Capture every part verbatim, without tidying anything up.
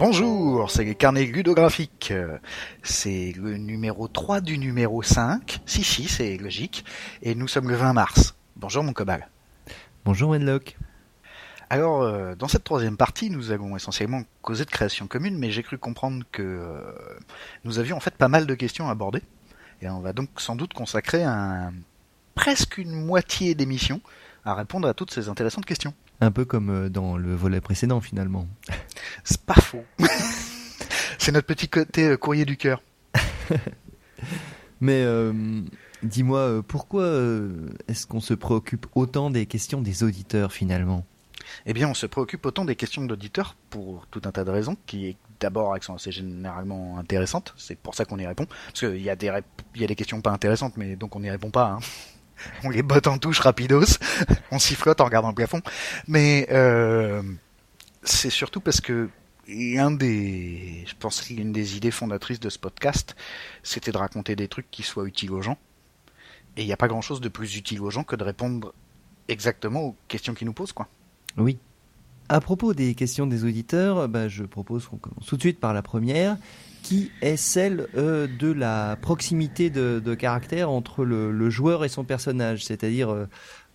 Bonjour, c'est les carnets ludographiques, c'est le numéro trois du numéro cinq, si si c'est logique, et nous sommes le vingt mars. Bonjour mon Cobal. Bonjour Enlock. Alors, dans cette troisième partie, nous allons essentiellement causer de création commune, mais j'ai cru comprendre que nous avions en fait pas mal de questions à aborder, et on va donc sans doute consacrer un, presque une moitié d'émission à répondre à toutes ces intéressantes questions. Un peu comme dans le volet précédent finalement. C'est pas faux. C'est notre petit côté courrier du cœur. Mais euh, dis-moi, pourquoi est-ce qu'on se préoccupe autant des questions des auditeurs finalement ? Eh bien, on se préoccupe autant des questions d'auditeurs pour tout un tas de raisons, qui est d'abord assez généralement intéressante, c'est pour ça qu'on y répond, parce qu'il y a des rép- y a des questions pas intéressantes, mais donc on n'y répond pas, hein. On les botte en touche rapidos, on s'y flotte en regardant le plafond, mais euh, c'est surtout parce que l'un des, je pense l'une des idées fondatrices de ce podcast, c'était de raconter des trucs qui soient utiles aux gens, et il n'y a pas grand chose de plus utile aux gens que de répondre exactement aux questions qu'ils nous posent, quoi. Oui. À propos des questions des auditeurs, bah, je propose qu'on commence tout de suite par la première, qui est celle euh, de la proximité de, de caractère entre le, le joueur et son personnage. C'est-à-dire, euh,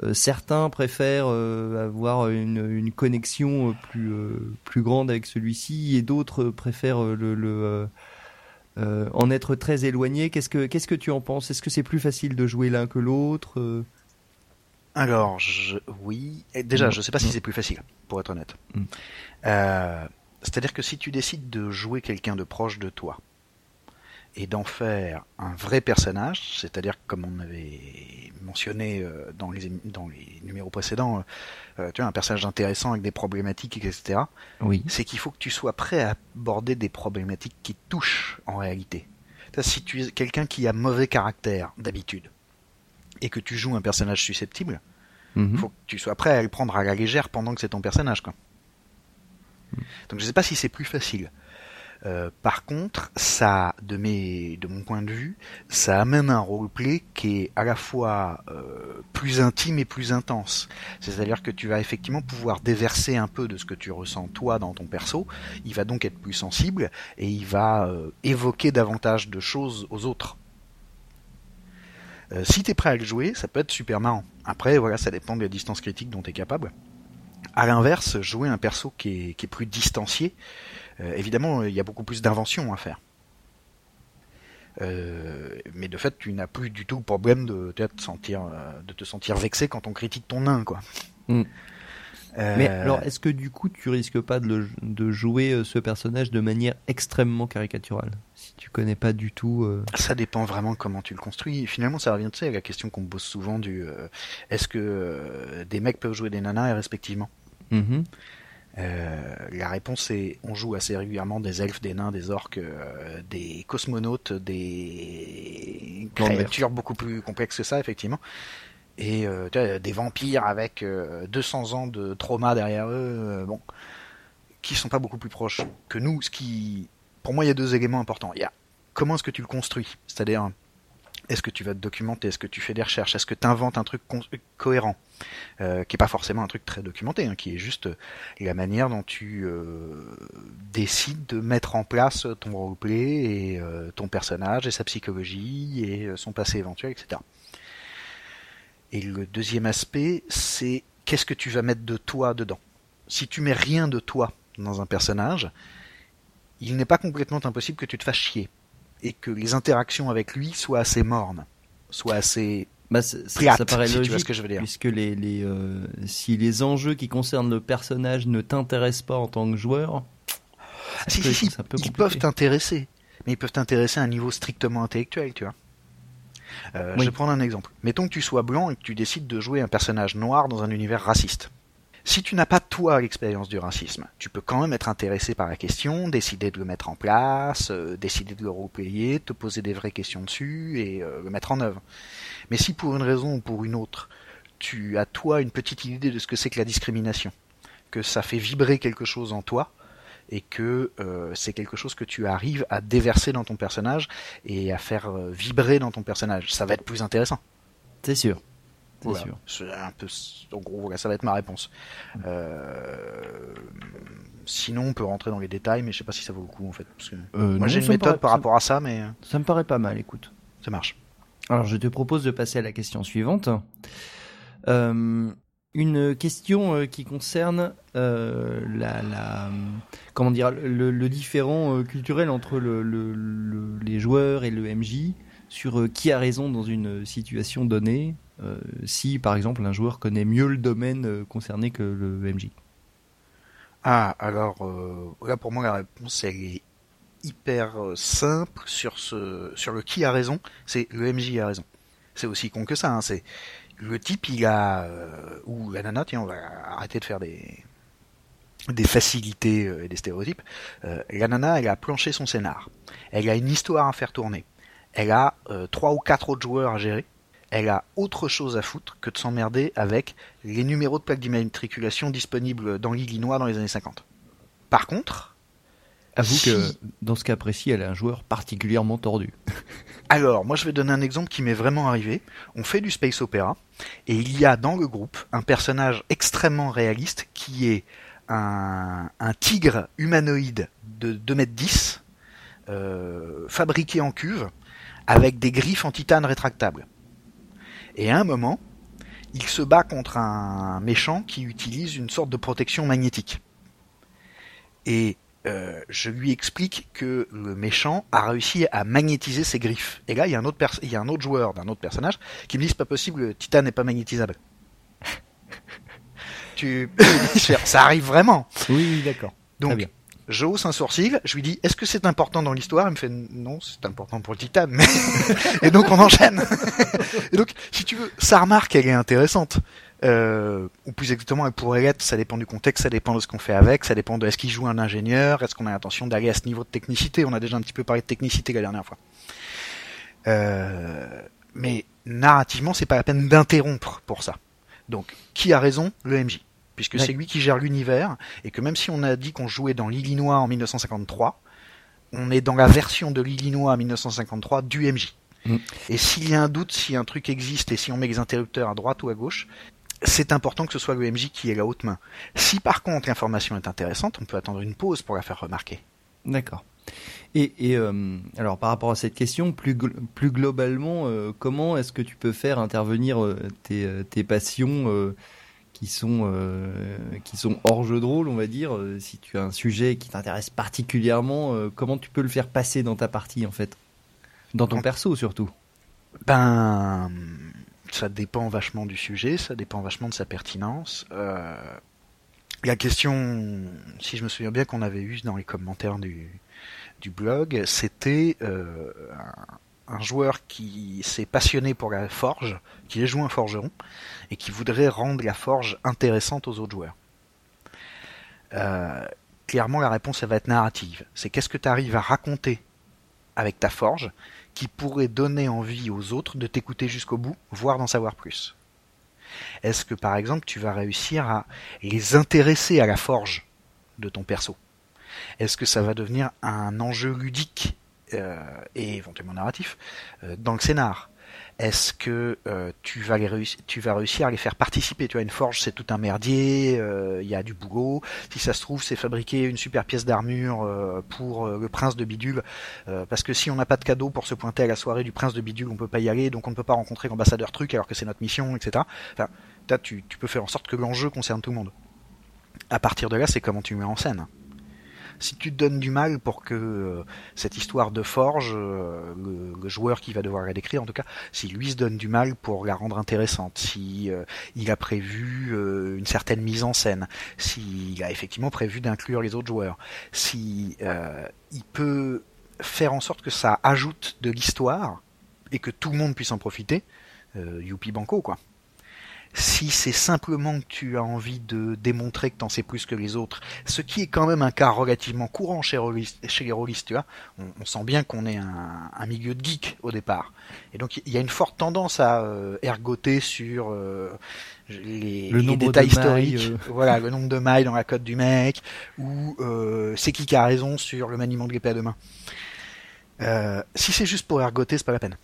euh, certains préfèrent euh, avoir une, une connexion plus, euh, plus grande avec celui-ci, et d'autres préfèrent le, le, euh, euh, en être très éloignés. Qu'est-ce que, qu'est-ce que tu en penses ? Est-ce que c'est plus facile de jouer l'un que l'autre ? Alors, je... oui. Et déjà, je ne sais pas si c'est plus facile, pour être honnête. Euh, c'est-à-dire que si tu décides de jouer quelqu'un de proche de toi et d'en faire un vrai personnage, c'est-à-dire comme on avait mentionné dans les, dans les numéros précédents, euh, tu vois, un personnage intéressant avec des problématiques, et cetera. Oui. C'est qu'il faut que tu sois prêt à aborder des problématiques qui te touchent en réalité. C'est-à-dire, si tu es quelqu'un qui a mauvais caractère d'habitude, et que tu joues un personnage susceptible, mmh. faut que tu sois prêt à le prendre à la légère pendant que c'est ton personnage, quoi. Mmh. Donc je sais pas si c'est plus facile. Euh, par contre, ça, de mes, de mon point de vue, ça amène un roleplay qui est à la fois euh, plus intime et plus intense. C'est-à-dire que tu vas effectivement pouvoir déverser un peu de ce que tu ressens toi dans ton perso. Il va donc être plus sensible et il va euh, évoquer davantage de choses aux autres. Euh, si t'es prêt à le jouer, ça peut être super marrant. Après, voilà, ça dépend de la distance critique dont t'es capable. À l'inverse, jouer un perso qui est, qui est plus distancié, euh, évidemment, il y a beaucoup plus d'inventions à faire. Euh, mais de fait, tu n'as plus du tout le problème de, de, te, sentir, de te sentir vexé quand on critique ton nain, quoi. Mmh. Euh... Mais alors, est-ce que du coup, tu risques pas de, le, de jouer ce personnage de manière extrêmement caricaturale ? Si tu connais pas du tout... Euh... Ça dépend vraiment comment tu le construis. Finalement, ça revient, tu sais, à la question qu'on pose souvent du... Euh, est-ce que euh, des mecs peuvent jouer des nanas, respectivement ? Mm-hmm. euh, La réponse est... On joue assez régulièrement des elfes, des nains, des orques, euh, des cosmonautes, des créatures beaucoup plus complexes que ça, effectivement. Et euh, tu as des vampires avec euh, deux cents ans de trauma derrière eux, euh, bon, qui sont pas beaucoup plus proches que nous. Ce qui, pour moi, il y a deux éléments importants. Il y a comment est-ce que tu le construis, c'est-à-dire est-ce que tu vas te documenter, est-ce que tu fais des recherches, est-ce que tu inventes un truc con- cohérent, euh, qui est pas forcément un truc très documenté, hein, qui est juste la manière dont tu euh, décides de mettre en place ton roleplay et euh, ton personnage et sa psychologie et euh, son passé éventuel, et cetera. Et le deuxième aspect, c'est qu'est-ce que tu vas mettre de toi dedans. Si tu mets rien de toi dans un personnage, il n'est pas complètement impossible que tu te fasses chier et que les interactions avec lui soient assez mornes, soient assez bah, plates, ça paraît si logique, tu vois ce que je veux dire. Puisque les, les, euh, si les enjeux qui concernent le personnage ne t'intéressent pas en tant que joueur, ça si, peut, si, ça peut ils peuvent t'intéresser, mais ils peuvent t'intéresser à un niveau strictement intellectuel, tu vois. Euh, oui. Je vais prendre un exemple. Mettons que tu sois blanc et que tu décides de jouer un personnage noir dans un univers raciste. Si tu n'as pas toi l'expérience du racisme, tu peux quand même être intéressé par la question, décider de le mettre en place, euh, décider de le replier, te poser des vraies questions dessus et euh, le mettre en œuvre. Mais si pour une raison ou pour une autre, tu as toi une petite idée de ce que c'est que la discrimination, que ça fait vibrer quelque chose en toi, et que euh, c'est quelque chose que tu arrives à déverser dans ton personnage et à faire euh, vibrer dans ton personnage. Ça va être plus intéressant. C'est sûr. c'est voilà. sûr. C'est un peu... En gros, voilà, ça va être ma réponse. Mmh. Euh... Sinon, on peut rentrer dans les détails, mais je sais pas si ça vaut le coup en fait. Parce que... euh, moi, non, j'ai une méthode paraît... par rapport à ça, mais ça me paraît pas mal. Écoute, ça marche. Alors, je te propose de passer à la question suivante. Euh... Une question qui concerne euh, la, la, comment dire, le, le différent culturel entre le, le, le, les joueurs et le M J sur qui a raison dans une situation donnée, euh, si par exemple un joueur connaît mieux le domaine concerné que le M J. Ah, alors euh, là pour moi la réponse elle est hyper simple sur, ce, sur le qui a raison, c'est le M J a raison. C'est aussi con que ça, hein, c'est... Le type, il a... Euh, ou la nana, tiens, on va arrêter de faire des des facilités euh, et des stéréotypes. Euh, la nana, elle a planché son scénar. Elle a une histoire à faire tourner. Elle a euh, trois ou quatre autres joueurs à gérer. Elle a autre chose à foutre que de s'emmerder avec les numéros de plaques d'immatriculation disponibles dans l'Illinois dans les années cinquante. Par contre... Avoue si... que dans ce cas précis, elle est un joueur particulièrement tordu. Alors, moi je vais donner un exemple qui m'est vraiment arrivé. On fait du space opéra, et il y a dans le groupe un personnage extrêmement réaliste qui est un, un tigre humanoïde de deux mètres dix, euh, fabriqué en cuve, avec des griffes en titane rétractables. Et à un moment, il se bat contre un méchant qui utilise une sorte de protection magnétique. Et... Euh, je lui explique que le méchant a réussi à magnétiser ses griffes. Et là, il y a un autre, pers- il y a un autre joueur d'un autre personnage qui me dit c'est pas possible, le Titan n'est pas magnétisable. tu... Ça arrive vraiment. Oui, oui, d'accord. Donc, je hausse un sourcil, je lui dis est-ce que c'est important dans l'histoire ? Il me fait non, c'est important pour le Titan. Mais... Et donc, on enchaîne. Et donc, si tu veux, sa remarque, elle est intéressante. Euh, ou plus exactement elle pourrait l'être, ça dépend du contexte, ça dépend de ce qu'on fait avec, ça dépend de est-ce qu'il joue un ingénieur, est-ce qu'on a l'intention d'aller à ce niveau de technicité, on a déjà un petit peu parlé de technicité la dernière fois. Euh, mais narrativement c'est pas la peine d'interrompre pour ça. Donc qui a raison ? Le M J, puisque ouais. c'est lui qui gère l'univers, et que même si on a dit qu'on jouait dans l'Illinois en dix-neuf cent cinquante-trois, on est dans la version de l'Illinois en dix-neuf cent cinquante-trois du M J. Mmh. Et s'il y a un doute, si un truc existe et si on met les interrupteurs à droite ou à gauche, c'est important que ce soit le M J qui ait la haute main. Si par contre l'information est intéressante, on peut attendre une pause pour la faire remarquer. D'accord. Et, et euh, alors par rapport à cette question, plus, plus globalement, euh, comment est-ce que tu peux faire intervenir euh, tes, tes passions euh, qui, sont, euh, qui sont hors jeu de rôle, on va dire, euh, si tu as un sujet qui t'intéresse particulièrement, euh, comment tu peux le faire passer dans ta partie en fait ? Dans ton en... perso surtout ? Ben... Ça dépend vachement du sujet, ça dépend vachement de sa pertinence. Euh, la question, si je me souviens bien, qu'on avait eue dans les commentaires du, du blog, c'était euh, un, un joueur qui s'est passionné pour la forge, qui est joué un forgeron, et qui voudrait rendre la forge intéressante aux autres joueurs. Euh, clairement, la réponse, elle va être narrative. C'est qu'est-ce que tu arrives à raconter avec ta forge, qui pourrait donner envie aux autres de t'écouter jusqu'au bout, voire d'en savoir plus. Est-ce que, par exemple, tu vas réussir à les intéresser à la forge de ton perso ? Est-ce que ça va devenir un enjeu ludique euh, et éventuellement narratif euh, dans le scénar ? Est-ce que euh, tu, vas les réuss- tu vas réussir à les faire participer ? Tu as une forge, c'est tout un merdier, il euh, y a du boulot. Si ça se trouve, c'est fabriquer une super pièce d'armure euh, pour euh, le prince de Bidule. Euh, parce que si on n'a pas de cadeau pour se pointer à la soirée du prince de Bidule, on peut pas y aller, donc on ne peut pas rencontrer l'ambassadeur truc alors que c'est notre mission, et cetera. Enfin, t'as, tu, tu peux faire en sorte que l'enjeu concerne tout le monde. À partir de là, c'est comment tu mets en scène. Si tu te donnes du mal pour que euh, cette histoire de forge, euh, le, le joueur qui va devoir la décrire en tout cas, si lui se donne du mal pour la rendre intéressante, si euh, il a prévu euh, une certaine mise en scène, s'il a effectivement prévu d'inclure les autres joueurs, si euh, il peut faire en sorte que ça ajoute de l'histoire et que tout le monde puisse en profiter, euh, youpi banco quoi. Si c'est simplement que tu as envie de démontrer que t'en sais plus que les autres, ce qui est quand même un cas relativement courant chez, rôliste, chez les rôlistes, tu vois, on, on sent bien qu'on est un, un milieu de geek au départ. Et donc il y a une forte tendance à euh, ergoter sur euh, les, le les détails historiques, mailles, euh... voilà, le nombre de mailles dans la cote du mec, ou euh, c'est qui qui a raison sur le maniement de l'épée à deux mains. Euh, si c'est juste pour ergoter, c'est pas la peine.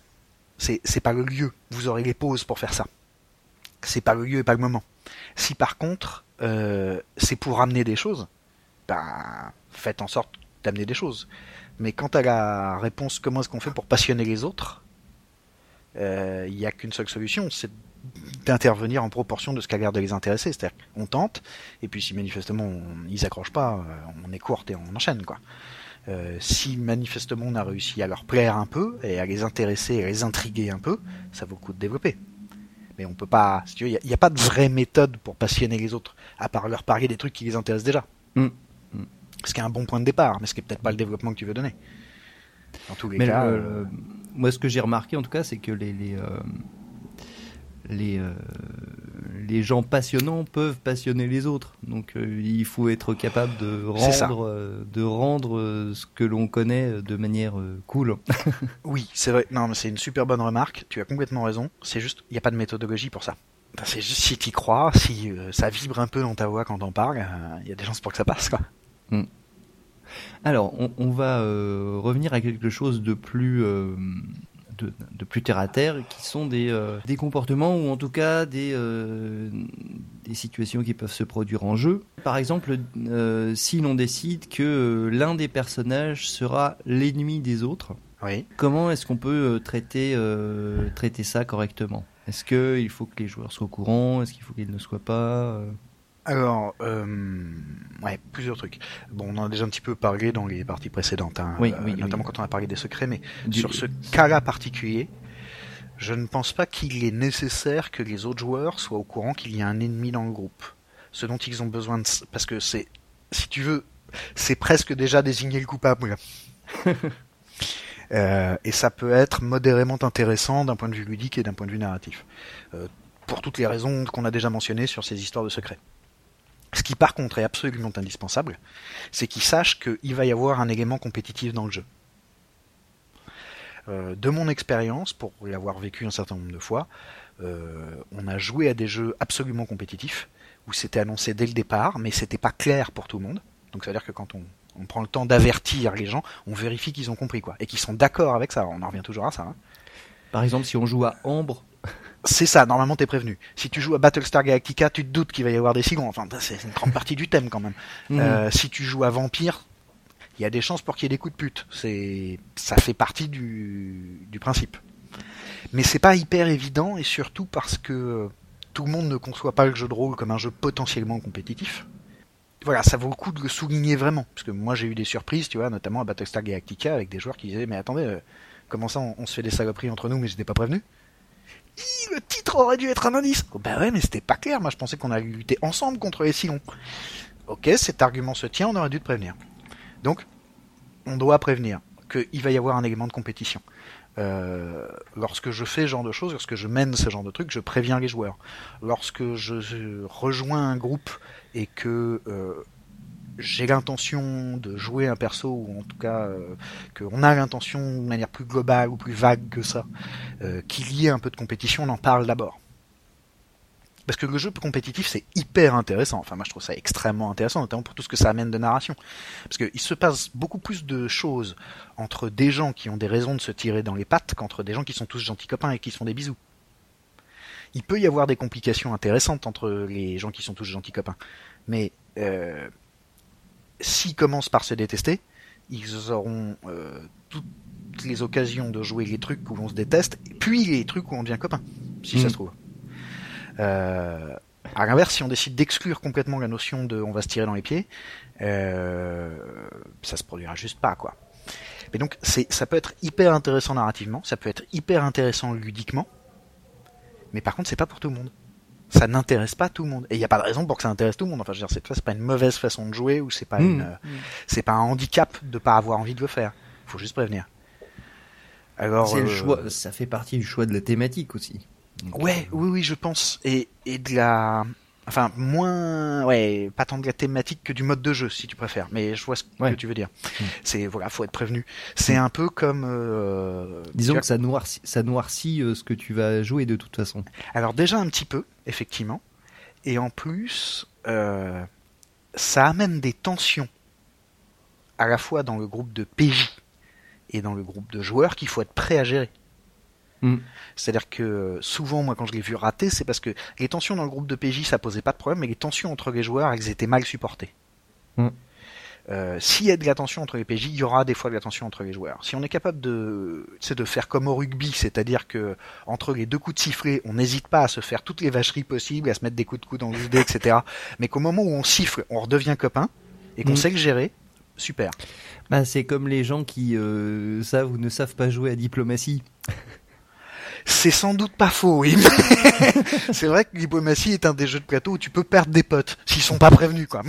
C'est, c'est pas le lieu. Vous aurez les pauses pour faire ça. c'est pas le lieu et pas le moment. Si par contre euh, c'est pour amener des choses, ben faites en sorte d'amener des choses. Mais quant à la réponse comment est-ce qu'on fait pour passionner les autres, il euh, n'y a qu'une seule solution, c'est d'intervenir en proportion de ce qu'a l'air de les intéresser. C'est-à-dire qu'on tente, et puis si manifestement on, ils accrochent pas, on est courte et on enchaîne, quoi. Euh, si manifestement on a réussi à leur plaire un peu et à les intéresser et à les intriguer un peu, ça vaut le coup de développer. Mais on peut pas, si tu veux, il n'y a, a pas de vraie méthode pour passionner les autres, à part leur parier des trucs qui les intéressent déjà. Mm. Ce qui est un bon point de départ, mais ce qui est peut-être pas le développement que tu veux donner. Dans tous les mais cas. Le, euh... Moi, ce que j'ai remarqué en tout cas, c'est que les les euh, les, euh, les gens passionnants peuvent passionner les autres. Donc, euh, il faut être capable de rendre euh, de rendre euh, ce que l'on connaît de manière euh, cool. Oui, c'est vrai. Non, mais c'est une super bonne remarque. Tu as complètement raison. C'est juste, il n'y a pas de méthodologie pour ça. C'est juste si tu y crois, si euh, ça vibre un peu dans ta voix quand t'en parles, il euh, y a des chances pour que ça passe, quoi. Hum. Alors, on, on va euh, revenir à quelque chose de plus, euh, de, de plus terre à terre, qui sont des, euh, des comportements ou en tout cas des, euh, des situations qui peuvent se produire en jeu. Par exemple, euh, si l'on décide que euh, l'un des personnages sera l'ennemi des autres, oui. Comment est-ce qu'on peut traiter, euh, traiter ça correctement ? Est-ce qu'il faut que les joueurs soient au courant ? Est-ce qu'il faut qu'ils ne soient pas ? Alors, euh, ouais, plusieurs trucs. Bon, on en a déjà un petit peu parlé dans les parties précédentes, hein, oui, euh, oui, notamment oui. Quand on a parlé des secrets, mais du... sur ce cas-là particulier, je ne pense pas qu'il est nécessaire que les autres joueurs soient au courant qu'il y a un ennemi dans le groupe. Ce dont ils ont besoin de... Parce que c'est, si tu veux, c'est presque déjà désigner le coupable. euh, et ça peut être modérément intéressant d'un point de vue ludique et d'un point de vue narratif. Euh, pour toutes les raisons qu'on a déjà mentionnées sur ces histoires de secrets. Ce qui par contre est absolument indispensable, c'est qu'ils sachent qu'il va y avoir un élément compétitif dans le jeu. Euh, de mon expérience, pour l'avoir vécu un certain nombre de fois, euh, on a joué à des jeux absolument compétitifs, où c'était annoncé dès le départ, mais c'était pas clair pour tout le monde. Donc ça veut dire que quand on, on prend le temps d'avertir les gens, on vérifie qu'ils ont compris, quoi, et qu'ils sont d'accord avec ça. On en revient toujours à ça. Hein. Par exemple, si on joue à Ambre... C'est ça, normalement t'es prévenu. Si tu joues à Battlestar Galactica, tu te doutes qu'il va y avoir des cigons. Enfin, c'est une grande partie du thème quand même. Mmh. Euh, si tu joues à Vampire, il y a des chances pour qu'il y ait des coups de pute. C'est, ça fait partie du, du principe. Mais c'est pas hyper évident et surtout parce que tout le monde ne conçoit pas le jeu de rôle comme un jeu potentiellement compétitif. Voilà, ça vaut le coup de le souligner vraiment. Parce que moi j'ai eu des surprises, tu vois, notamment à Battlestar Galactica avec des joueurs qui disaient mais attendez, comment ça on, on se fait des saloperies entre nous mais j'étais pas prévenu. Le titre aurait dû être un indice. Oh ben ouais, mais c'était pas clair. Moi, je pensais qu'on allait lutter ensemble contre les Silons. Ok, cet argument se tient. On aurait dû te prévenir. Donc, on doit prévenir qu'il va y avoir un élément de compétition. Euh, lorsque je fais ce genre de choses, lorsque je mène ce genre de trucs, je préviens les joueurs. Lorsque je rejoins un groupe et que euh, j'ai l'intention de jouer un perso, ou en tout cas euh, qu'on a l'intention de manière plus globale ou plus vague que ça, euh, qu'il y ait un peu de compétition, on en parle d'abord. Parce que le jeu compétitif, c'est hyper intéressant. Enfin, moi, je trouve ça extrêmement intéressant, notamment pour tout ce que ça amène de narration. Parce qu'il se passe beaucoup plus de choses entre des gens qui ont des raisons de se tirer dans les pattes qu'entre des gens qui sont tous gentils copains et qui se font des bisous. Il peut y avoir des complications intéressantes entre les gens qui sont tous gentils copains. Mais... Euh, s'ils commencent par se détester, ils auront euh, toutes les occasions de jouer les trucs où on se déteste, puis les trucs où on devient copain, si mmh. ça se trouve. Euh, à l'inverse, si on décide d'exclure complètement la notion de on va se tirer dans les pieds, euh, ça se produira juste pas, quoi. Mais donc, c'est, ça peut être hyper intéressant narrativement, ça peut être hyper intéressant ludiquement, mais par contre, c'est pas pour tout le monde. Ça n'intéresse pas tout le monde. Et il n'y a pas de raison pour que ça intéresse tout le monde. Enfin, je veux dire, c'est, c'est pas une mauvaise façon de jouer ou c'est pas, mmh. une, euh, c'est pas un handicap de ne pas avoir envie de le faire. Il faut juste prévenir. Alors, c'est euh... le choix. Ça fait partie du choix de la thématique aussi. Donc, ouais, euh... oui, oui, je pense. Et, et de la... Enfin, moins... Ouais, pas tant de la thématique que du mode de jeu, si tu préfères. Mais je vois ce ouais. que tu veux dire. Mmh. C'est, voilà, faut être prévenu. C'est mmh. un peu comme... Euh, Disons que as... ça noircit, ça noircit euh, ce que tu vas jouer de toute façon. Alors déjà un petit peu, effectivement. Et en plus, euh, ça amène des tensions. À la fois dans le groupe de P J et dans le groupe de joueurs qu'il faut être prêt à gérer. Mm. C'est-à-dire que souvent, moi, quand je l'ai vu rater, c'est parce que les tensions dans le groupe de P J, ça posait pas de problème, mais les tensions entre les joueurs, elles étaient mal supportées. Mm. Euh, s'il y a de la tension entre les P J, il y aura des fois de la tension entre les joueurs. Si on est capable de, c'est de faire comme au rugby, c'est-à-dire que entre les deux coups de sifflet, on n'hésite pas à se faire toutes les vacheries possibles, à se mettre des coups de coude dans les idées, et cetera. Mais qu'au moment où on siffle, on redevient copain et qu'on mmh. sait le gérer, super. Ben, c'est comme les gens qui euh, savent ou ne savent pas jouer à diplomatie. C'est sans doute pas faux, oui. C'est vrai que diplomatie est un des jeux de plateau où tu peux perdre des potes s'ils sont pas prévenus, quoi.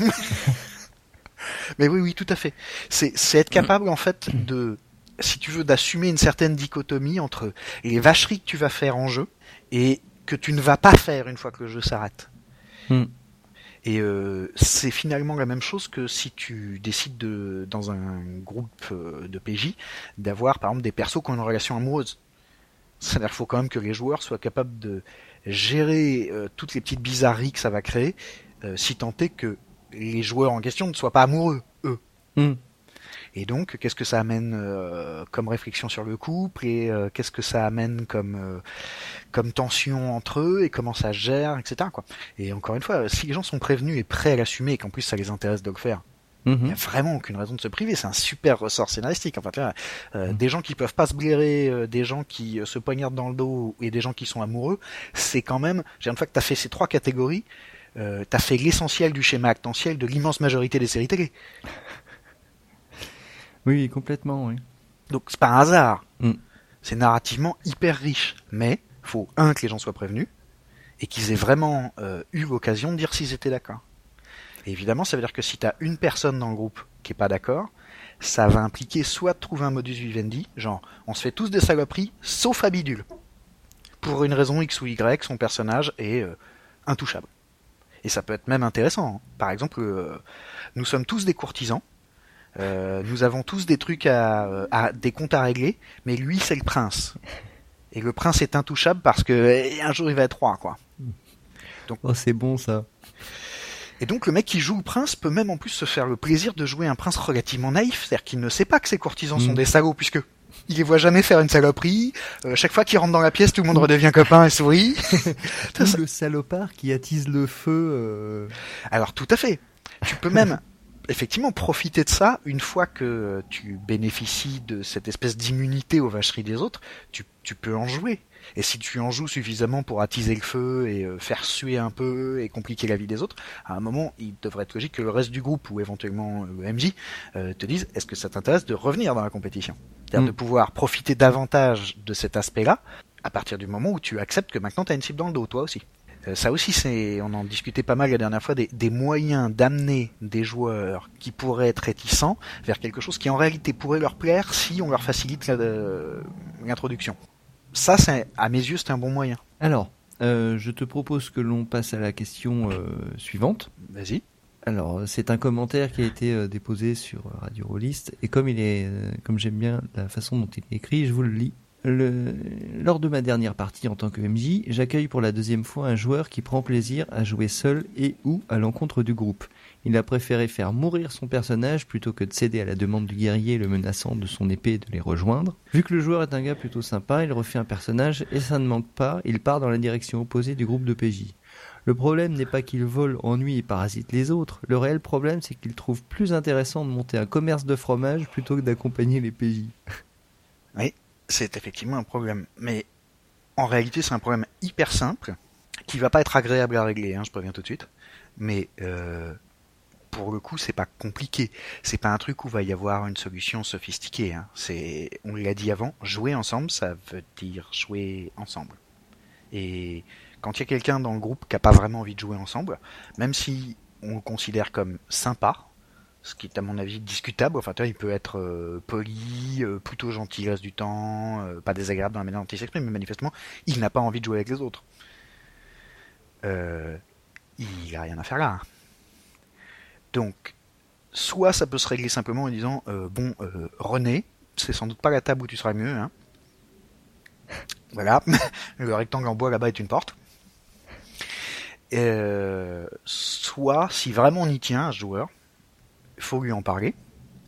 Mais oui, oui, tout à fait. C'est, c'est être capable, en fait, de, si tu veux, d'assumer une certaine dichotomie entre les vacheries que tu vas faire en jeu et que tu ne vas pas faire une fois que le jeu s'arrête. Mm. Et euh, c'est finalement la même chose que si tu décides de, dans un groupe de P J, d'avoir, par exemple, des persos qui ont une relation amoureuse. C'est-à-dire qu'il faut quand même que les joueurs soient capables de gérer euh, toutes les petites bizarreries que ça va créer, euh, si tant est que les joueurs en question ne soient pas amoureux, eux. Mm. Et donc, qu'est-ce que ça amène euh, comme réflexion sur le couple, et euh, qu'est-ce que ça amène comme, euh, comme tension entre eux, et comment ça se gère, et cetera, quoi. Et encore une fois, si les gens sont prévenus et prêts à l'assumer, et qu'en plus ça les intéresse de le faire, il mm-hmm. n'y a vraiment aucune raison de se priver. C'est un super ressort scénaristique. Enfin, là, euh, mm. des gens qui peuvent pas se blairer, euh, des gens qui euh, se poignardent dans le dos, et des gens qui sont amoureux, c'est quand même... J'ai une fois que tu as fait ces trois catégories, Euh, t'as fait l'essentiel du schéma actantiel de l'immense majorité des séries télé. Oui, complètement, oui. Donc c'est pas un hasard. Mm. C'est narrativement hyper riche, mais faut un que les gens soient prévenus et qu'ils aient vraiment euh, eu l'occasion de dire s'ils étaient d'accord. Et évidemment, ça veut dire que si t'as une personne dans le groupe qui est pas d'accord, ça va impliquer soit de trouver un modus vivendi, genre on se fait tous des saloperies, sauf à bidule. Pour une raison X ou Y, son personnage est euh, intouchable. Et ça peut être même intéressant. Par exemple, euh, nous sommes tous des courtisans, euh, nous avons tous des trucs à, à, des comptes à régler, mais lui, c'est le prince. Et le prince est intouchable parce que un jour il va être roi, quoi. Donc, oh, c'est bon ça. Et donc le mec qui joue le prince peut même en plus se faire le plaisir de jouer un prince relativement naïf, c'est-à-dire qu'il ne sait pas que ses courtisans mmh. sont des salauds, puisque il les voit jamais faire une saloperie. Euh, chaque fois qu'il rentre dans la pièce, tout le monde redevient copain et sourit. Tout le salopard qui attise le feu. Euh... Alors tout à fait. Tu peux même effectivement profiter de ça une fois que tu bénéficies de cette espèce d'immunité aux vacheries des autres. Tu, tu peux en jouer. Et si tu en joues suffisamment pour attiser le feu et euh, faire suer un peu et compliquer la vie des autres, à un moment, il devrait être logique que le reste du groupe ou éventuellement le M J euh, te dise est-ce que ça t'intéresse de revenir dans la compétition ? C'est-à-dire mm. de pouvoir profiter davantage de cet aspect-là à partir du moment où tu acceptes que maintenant t'as une cible dans le dos, toi aussi. Euh, ça aussi, c'est, on en discutait pas mal la dernière fois, des, des moyens d'amener des joueurs qui pourraient être réticents vers quelque chose qui en réalité pourrait leur plaire si on leur facilite la, euh, l'introduction. Ça, c'est, à mes yeux, c'est un bon moyen. Alors, euh, je te propose que l'on passe à la question euh, suivante. Vas-y. Alors, c'est un commentaire qui a été euh, déposé sur Radio Rollist, et comme il est, euh, comme j'aime bien la façon dont il est écrit, je vous le lis. Le... Lors de ma dernière partie en tant que M J, j'accueille pour la deuxième fois un joueur qui prend plaisir à jouer seul et ou à l'encontre du groupe. Il a préféré faire mourir son personnage plutôt que de céder à la demande du guerrier le menaçant de son épée de les rejoindre. Vu que le joueur est un gars plutôt sympa, il refait un personnage et ça ne manque pas, il part dans la direction opposée du groupe de P J. Le problème n'est pas qu'il vole, ennuie et parasite les autres. Le réel problème, c'est qu'il trouve plus intéressant de monter un commerce de fromage plutôt que d'accompagner les P J. Oui, c'est effectivement un problème. Mais en réalité, c'est un problème hyper simple qui va pas être agréable à régler, hein, je préviens tout de suite. Mais... Euh... pour le coup, c'est pas compliqué. C'est pas un truc où va y avoir une solution sophistiquée. Hein. C'est, on l'a dit avant, jouer ensemble, ça veut dire jouer ensemble. Et quand il y a quelqu'un dans le groupe qui a pas vraiment envie de jouer ensemble, même si on le considère comme sympa, ce qui est à mon avis discutable, enfin, il peut être euh, poli, euh, plutôt gentil le reste du temps, euh, pas désagréable dans la manière dont il s'exprime, mais manifestement, il n'a pas envie de jouer avec les autres. Euh, il a rien à faire là. Hein. Donc, soit ça peut se régler simplement en disant euh, bon, euh, René, c'est sans doute pas la table où tu seras mieux, hein. Voilà, le rectangle en bois là-bas est une porte. Euh, soit, si vraiment on y tient, un joueur, il faut lui en parler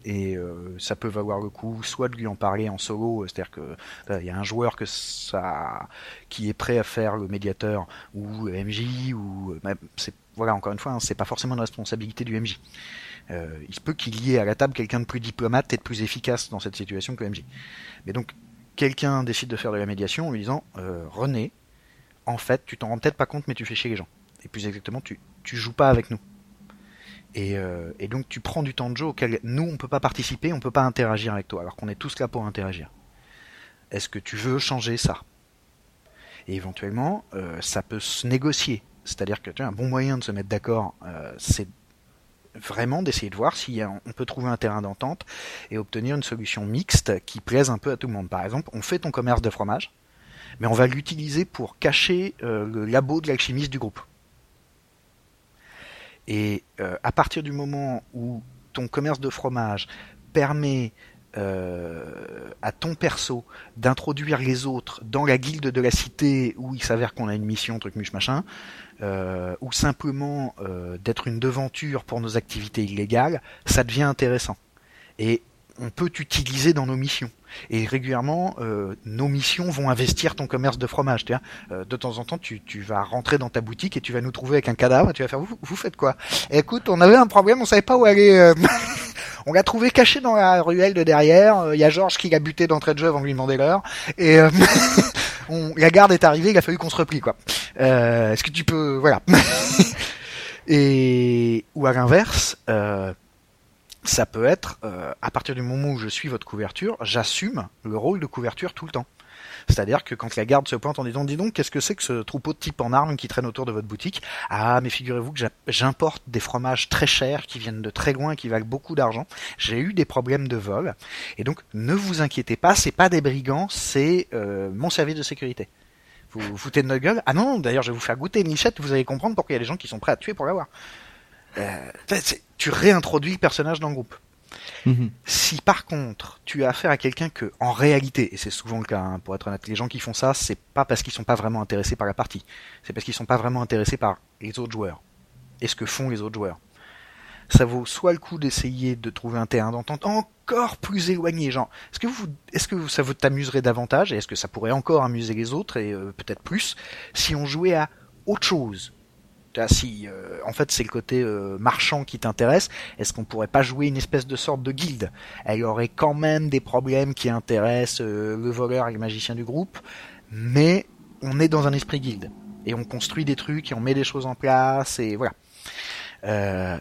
et euh, ça peut valoir le coup soit de lui en parler en solo, c'est-à-dire que il y a un joueur que ça qui est prêt à faire le médiateur ou le M J ou bah, c'est voilà, encore une fois, hein, c'est pas forcément une responsabilité du M J. Euh, il se peut qu'il y ait à la table quelqu'un de plus diplomate et de plus efficace dans cette situation que le M J. Mais donc, quelqu'un décide de faire de la médiation en lui disant euh, « René, en fait, tu t'en rends peut-être pas compte, mais tu fais chier les gens. Et plus exactement, tu, tu joues pas avec nous. Et, euh, et donc, tu prends du temps de jeu auquel nous, on peut pas participer, on peut pas interagir avec toi, alors qu'on est tous là pour interagir. Est-ce que tu veux changer ça ?» Et éventuellement, euh, ça peut se négocier. C'est-à-dire que tu as un bon moyen de se mettre d'accord, euh, c'est vraiment d'essayer de voir si on peut trouver un terrain d'entente et obtenir une solution mixte qui plaise un peu à tout le monde. Par exemple, on fait ton commerce de fromage, mais on va l'utiliser pour cacher euh, le labo de l'alchimiste du groupe. Et euh, à partir du moment où ton commerce de fromage permet euh, à ton perso d'introduire les autres dans la guilde de la cité où il s'avère qu'on a une mission, truc muche machin, Euh, ou simplement euh, d'être une devanture pour nos activités illégales, ça devient intéressant. Et on peut t'utiliser dans nos missions. Et régulièrement, euh, nos missions vont investir ton commerce de fromage. Euh, de temps en temps, tu, tu vas rentrer dans ta boutique et tu vas nous trouver avec un cadavre et tu vas faire « Vous, vous faites quoi ?»« Écoute, on avait un problème, on savait pas où aller. Euh... on l'a trouvé caché dans la ruelle de derrière. Il euh, y a Georges qui l'a buté d'entrée de jeu avant de lui demander l'heure. Et euh... on, la garde est arrivée, il a fallu qu'on se replie, quoi. Euh, est-ce que tu peux... Voilà. Et ou à l'inverse... Euh... Ça peut être, euh, à partir du moment où je suis votre couverture, j'assume le rôle de couverture tout le temps. C'est-à-dire que quand la garde se pointe en disant « Dis donc, qu'est-ce que c'est que ce troupeau de types en armes qui traîne autour de votre boutique ?»« Ah, mais figurez-vous que j'importe des fromages très chers qui viennent de très loin, qui valent beaucoup d'argent. J'ai eu des problèmes de vol. Et donc, ne vous inquiétez pas, c'est pas des brigands, c'est euh, mon service de sécurité. » Vous vous foutez de notre gueule ? Ah non, d'ailleurs, je vais vous faire goûter une lichette, vous allez comprendre pourquoi il y a des gens qui sont prêts à tuer pour l'avoir. Euh, tu réintroduis le personnage dans le groupe. Mmh. Si par contre tu as affaire à quelqu'un que, en réalité, et c'est souvent le cas, hein, pour être honnête, les gens qui font ça, c'est pas parce qu'ils sont pas vraiment intéressés par la partie, c'est parce qu'ils sont pas vraiment intéressés par les autres joueurs et ce que font les autres joueurs. Ça vaut soit le coup d'essayer de trouver un terrain d'entente encore plus éloigné, genre est-ce que vous, est-ce que ça vous t'amuserait davantage et est-ce que ça pourrait encore amuser les autres et euh, peut-être plus si on jouait à autre chose. Ah, si, euh, en fait, c'est le côté euh, marchand qui t'intéresse. Est-ce qu'on pourrait pas jouer une espèce de sorte de guilde ? Elle aurait quand même des problèmes qui intéressent euh, le voleur et le magicien du groupe, mais on est dans un esprit guilde et on construit des trucs et on met des choses en place et voilà. Euh,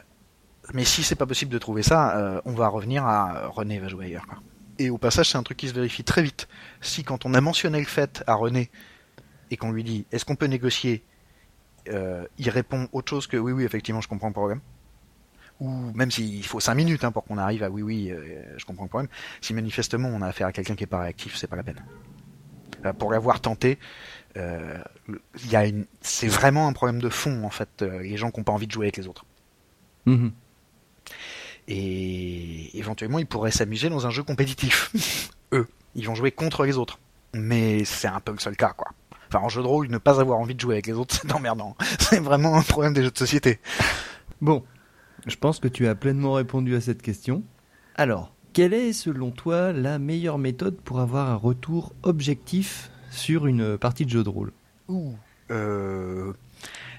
mais si c'est pas possible de trouver ça, euh, on va revenir à René va jouer ailleurs, quoi. Et au passage, c'est un truc qui se vérifie très vite. Si quand on a mentionné le fait à René et qu'on lui dit est-ce qu'on peut négocier ? Euh, il répond autre chose que oui oui effectivement je comprends le problème, ou même s'il faut cinq minutes hein, pour qu'on arrive à oui oui euh, je comprends le problème, si manifestement on a affaire à quelqu'un qui est pas réactif, c'est pas la peine. Euh, pour l'avoir tenté, euh, y a une... c'est vraiment un problème de fond en fait, euh, les gens qui n'ont pas envie de jouer avec les autres. Mmh. Et éventuellement ils pourraient s'amuser dans un jeu compétitif. Eux ils vont jouer contre les autres, mais c'est un peu le seul cas, quoi. Enfin, en jeu de rôle, ne pas avoir envie de jouer avec les autres, c'est emmerdant. C'est vraiment un problème des jeux de société. Bon, je pense que tu as pleinement répondu à cette question. Alors, quelle est selon toi la meilleure méthode pour avoir un retour objectif sur une partie de jeu de rôle ? Ouh, euh,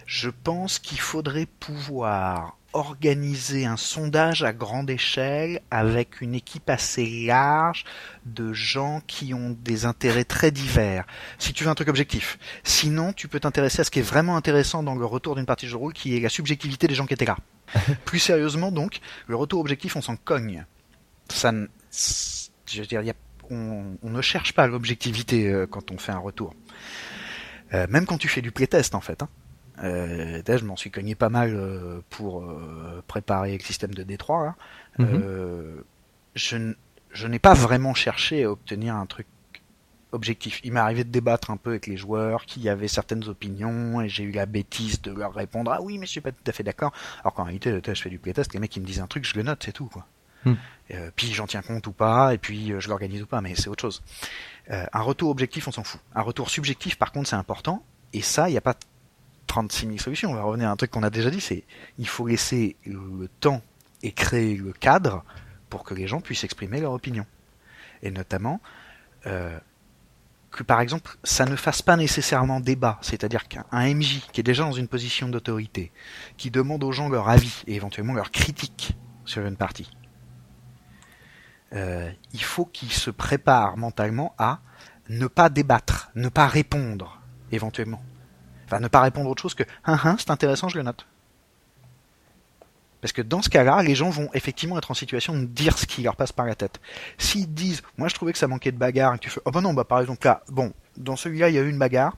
je pense qu'il faudrait pouvoir organiser un sondage à grande échelle avec une équipe assez large de gens qui ont des intérêts très divers. Si tu veux un truc objectif. Sinon, tu peux t'intéresser à ce qui est vraiment intéressant dans le retour d'une partie de jeu de rôle, qui est la subjectivité des gens qui étaient là. Plus sérieusement, donc, le retour objectif, on s'en cogne. Ça, je veux dire, y a, on, on ne cherche pas l'objectivité euh, quand on fait un retour. Euh, même quand tu fais du playtest, en fait, hein. Euh, je m'en suis cogné pas mal euh, pour euh, préparer le système de D trois. Hein. Mm-hmm. Euh, je, n- je n'ai pas vraiment cherché à obtenir un truc objectif. Il m'est arrivé de débattre un peu avec les joueurs qui avaient certaines opinions et j'ai eu la bêtise de leur répondre « Ah oui, mais je suis pas tout à fait d'accord ». Alors qu'en réalité, je fais du playtest, les mecs ils me disent un truc, je le note, c'est tout, quoi. Mm. Euh, puis j'en tiens compte ou pas, et puis euh, je l'organise ou pas, mais c'est autre chose. Euh, un retour objectif, on s'en fout. Un retour subjectif, par contre, c'est important. Et ça, il n'y a pas trente-six mille solutions. On va revenir à un truc qu'on a déjà dit, c'est il faut laisser le temps et créer le cadre pour que les gens puissent exprimer leur opinion. Et notamment, euh, que par exemple, ça ne fasse pas nécessairement débat, c'est-à-dire qu'un M J qui est déjà dans une position d'autorité, qui demande aux gens leur avis et éventuellement leur critique sur une partie, euh, il faut qu'ils se préparent mentalement à ne pas débattre, ne pas répondre éventuellement. Enfin, ne pas répondre autre chose que « Hein, hein, c'est intéressant, je le note ». Parce que dans ce cas-là, les gens vont effectivement être en situation de dire ce qui leur passe par la tête. S'ils disent « Moi, je trouvais que ça manquait de bagarre », et que tu fais « Oh ben non, bah par exemple là, bon, dans celui-là, il y a eu une bagarre.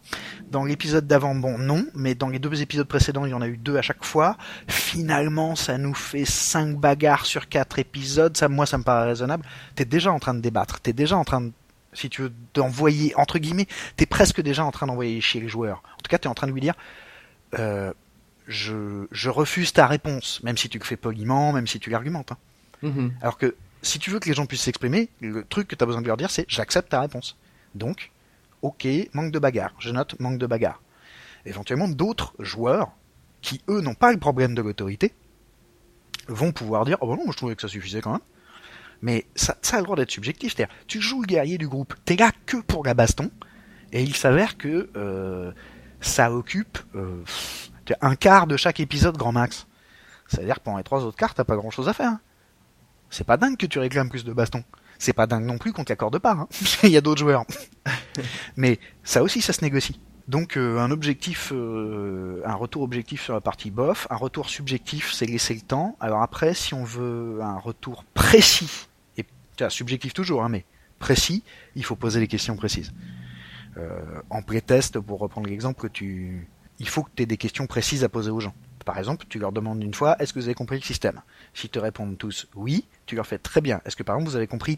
Dans l'épisode d'avant, bon, non, mais dans les deux épisodes précédents, il y en a eu deux à chaque fois. Finalement, ça nous fait cinq bagarres sur quatre épisodes. Ça, moi, ça me paraît raisonnable. » T'es déjà en train de débattre, t'es déjà en train de... Si tu veux d'envoyer, entre guillemets, t'es presque déjà en train d'envoyer chier les joueurs. En tout cas, t'es en train de lui dire euh, je, je refuse ta réponse, même si tu le fais poliment, même si tu l'argumentes. Hein. Mm-hmm. Alors que si tu veux que les gens puissent s'exprimer, le truc que t'as besoin de leur dire, c'est j'accepte ta réponse. Donc, ok, manque de bagarre. Je note manque de bagarre. Éventuellement, d'autres joueurs qui, eux, n'ont pas le problème de l'autorité, vont pouvoir dire oh ben non, je trouvais que ça suffisait quand même. Mais ça, ça a le droit d'être subjectif, c'est-à-dire tu joues le guerrier du groupe, t'es là que pour la baston, et il s'avère que euh, ça occupe euh, un quart de chaque épisode grand max. C'est-à-dire pendant les trois autres quarts, t'as pas grand-chose à faire. C'est pas dingue que tu réclames plus de baston. C'est pas dingue non plus qu'on te l'accorde pas, hein. Il y a d'autres joueurs. Mais ça aussi, ça se négocie. Donc euh, un objectif, euh, un retour objectif sur la partie bof, un retour subjectif, c'est laisser le temps. Alors après, si on veut un retour précis, et subjectif toujours, hein, mais précis, il faut poser les questions précises. Euh, en playtest, pour reprendre l'exemple, tu, il faut que tu aies des questions précises à poser aux gens. Par exemple, tu leur demandes une fois, est-ce que vous avez compris le système ? S'ils te répondent tous oui, tu leur fais très bien. Est-ce que par exemple vous avez compris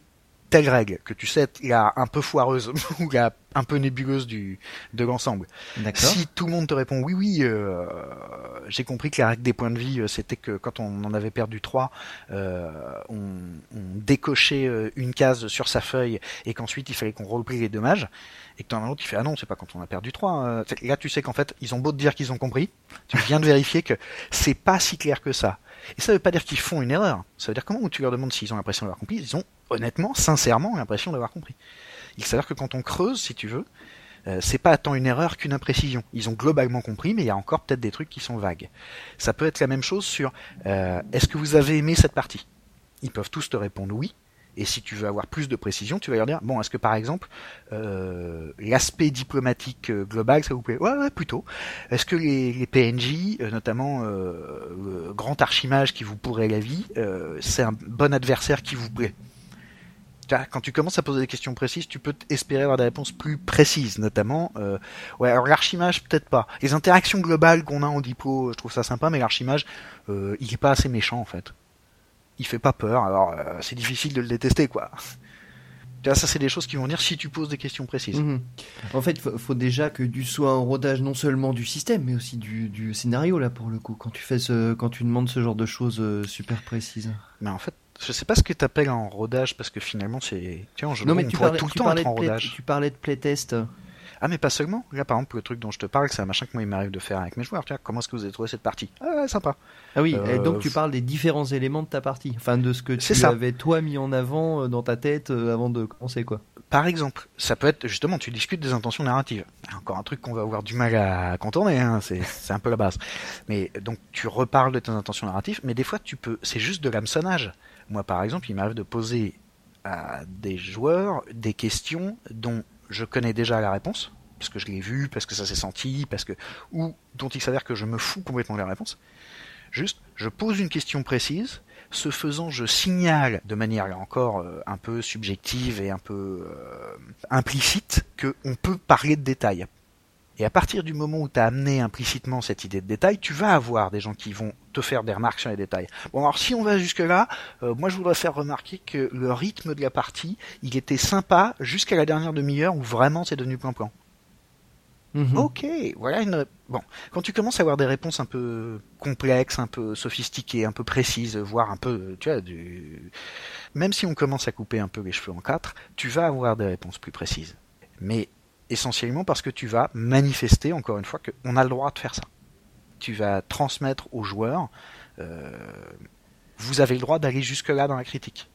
telle règle, que tu sais, la un peu foireuse, ou la un peu nébuleuse du, de l'ensemble. D'accord. Si tout le monde te répond, oui, oui, euh, j'ai compris que la règle des points de vie, c'était que quand on en avait perdu trois, euh, on, on décochait une case sur sa feuille, et qu'ensuite, il fallait qu'on roleplay les dommages, et que t'en as un autre qui fait, ah non, c'est pas quand on a perdu trois. Euh. Là, tu sais qu'en fait, ils ont beau te dire qu'ils ont compris, tu viens de vérifier que c'est pas si clair que ça. Et ça veut pas dire qu'ils font une erreur. Ça veut dire comment tu leur demandes s'ils ont l'impression d'avoir compris, ils ont honnêtement, sincèrement, l'impression d'avoir compris. Il s'avère que quand on creuse, si tu veux, euh, c'est pas tant une erreur qu'une imprécision. Ils ont globalement compris, mais il y a encore peut-être des trucs qui sont vagues. Ça peut être la même chose sur euh, est-ce que vous avez aimé cette partie ? Ils peuvent tous te répondre oui, et si tu veux avoir plus de précision, tu vas leur dire bon, est-ce que par exemple, euh, l'aspect diplomatique global, ça vous plaît ? Ouais, ouais, plutôt. Est-ce que les, les P N J, notamment euh, le grand archimage qui vous pourrait la vie, euh, c'est un bon adversaire qui vous plaît ? Quand tu commences à poser des questions précises, tu peux espérer avoir des réponses plus précises, notamment euh, ouais, alors l'archimage peut-être pas. Les interactions globales qu'on a en diplo, je trouve ça sympa, mais l'archimage, euh, il est pas assez méchant en fait. Il fait pas peur, alors euh, c'est difficile de le détester quoi. Là, ça c'est des choses qui vont venir si tu poses des questions précises. Mmh. En fait, faut, faut déjà que tu sois un rodage non seulement du système, mais aussi du, du scénario là pour le coup. Quand tu fais ce, quand tu demandes ce genre de choses euh, super précises. Mais en fait. Je sais pas ce que t'appelles en rodage parce que finalement c'est tiens je non, mais on tu parlais, tout le tu temps être en play... rodage. Tu parlais de playtest. Ah mais pas seulement. Là par exemple le truc dont je te parle c'est un machin que moi il m'arrive de faire avec mes joueurs. Tiens comment est-ce que vous avez trouvé cette partie ? Ah sympa. Ah oui euh... et donc tu parles des différents éléments de ta partie. Enfin de ce que tu c'est avais ça. Toi mis en avant dans ta tête avant de commencer quoi. Par exemple ça peut être justement tu discutes des intentions narratives. Encore un truc qu'on va avoir du mal à contourner hein. c'est c'est un peu la base. Mais donc tu reparles de tes intentions narratives mais des fois tu peux c'est juste de l'hameçonnage. Moi, par exemple, il m'arrive de poser à des joueurs des questions dont je connais déjà la réponse, parce que je l'ai vue, parce que ça s'est senti, parce que ou dont il s'avère que je me fous complètement de la réponse. Juste, je pose une question précise, ce faisant, je signale de manière là encore un peu subjective et un peu euh, implicite qu'on peut parler de détails. Et à partir du moment où tu as amené implicitement cette idée de détail, tu vas avoir des gens qui vont te faire des remarques sur les détails. Bon, alors si on va jusque-là, euh, moi je voudrais faire remarquer que le rythme de la partie, il était sympa jusqu'à la dernière demi-heure où vraiment c'est devenu plan-plan. Mmh. Ok, voilà une... Bon, quand tu commences à avoir des réponses un peu complexes, un peu sophistiquées, un peu précises, voire un peu, tu vois, du... Même si on commence à couper un peu les cheveux en quatre, tu vas avoir des réponses plus précises. Mais... essentiellement parce que tu vas manifester, encore une fois, qu'on a le droit de faire ça. Tu vas transmettre aux joueurs, euh, vous avez le droit d'aller jusque-là dans la critique.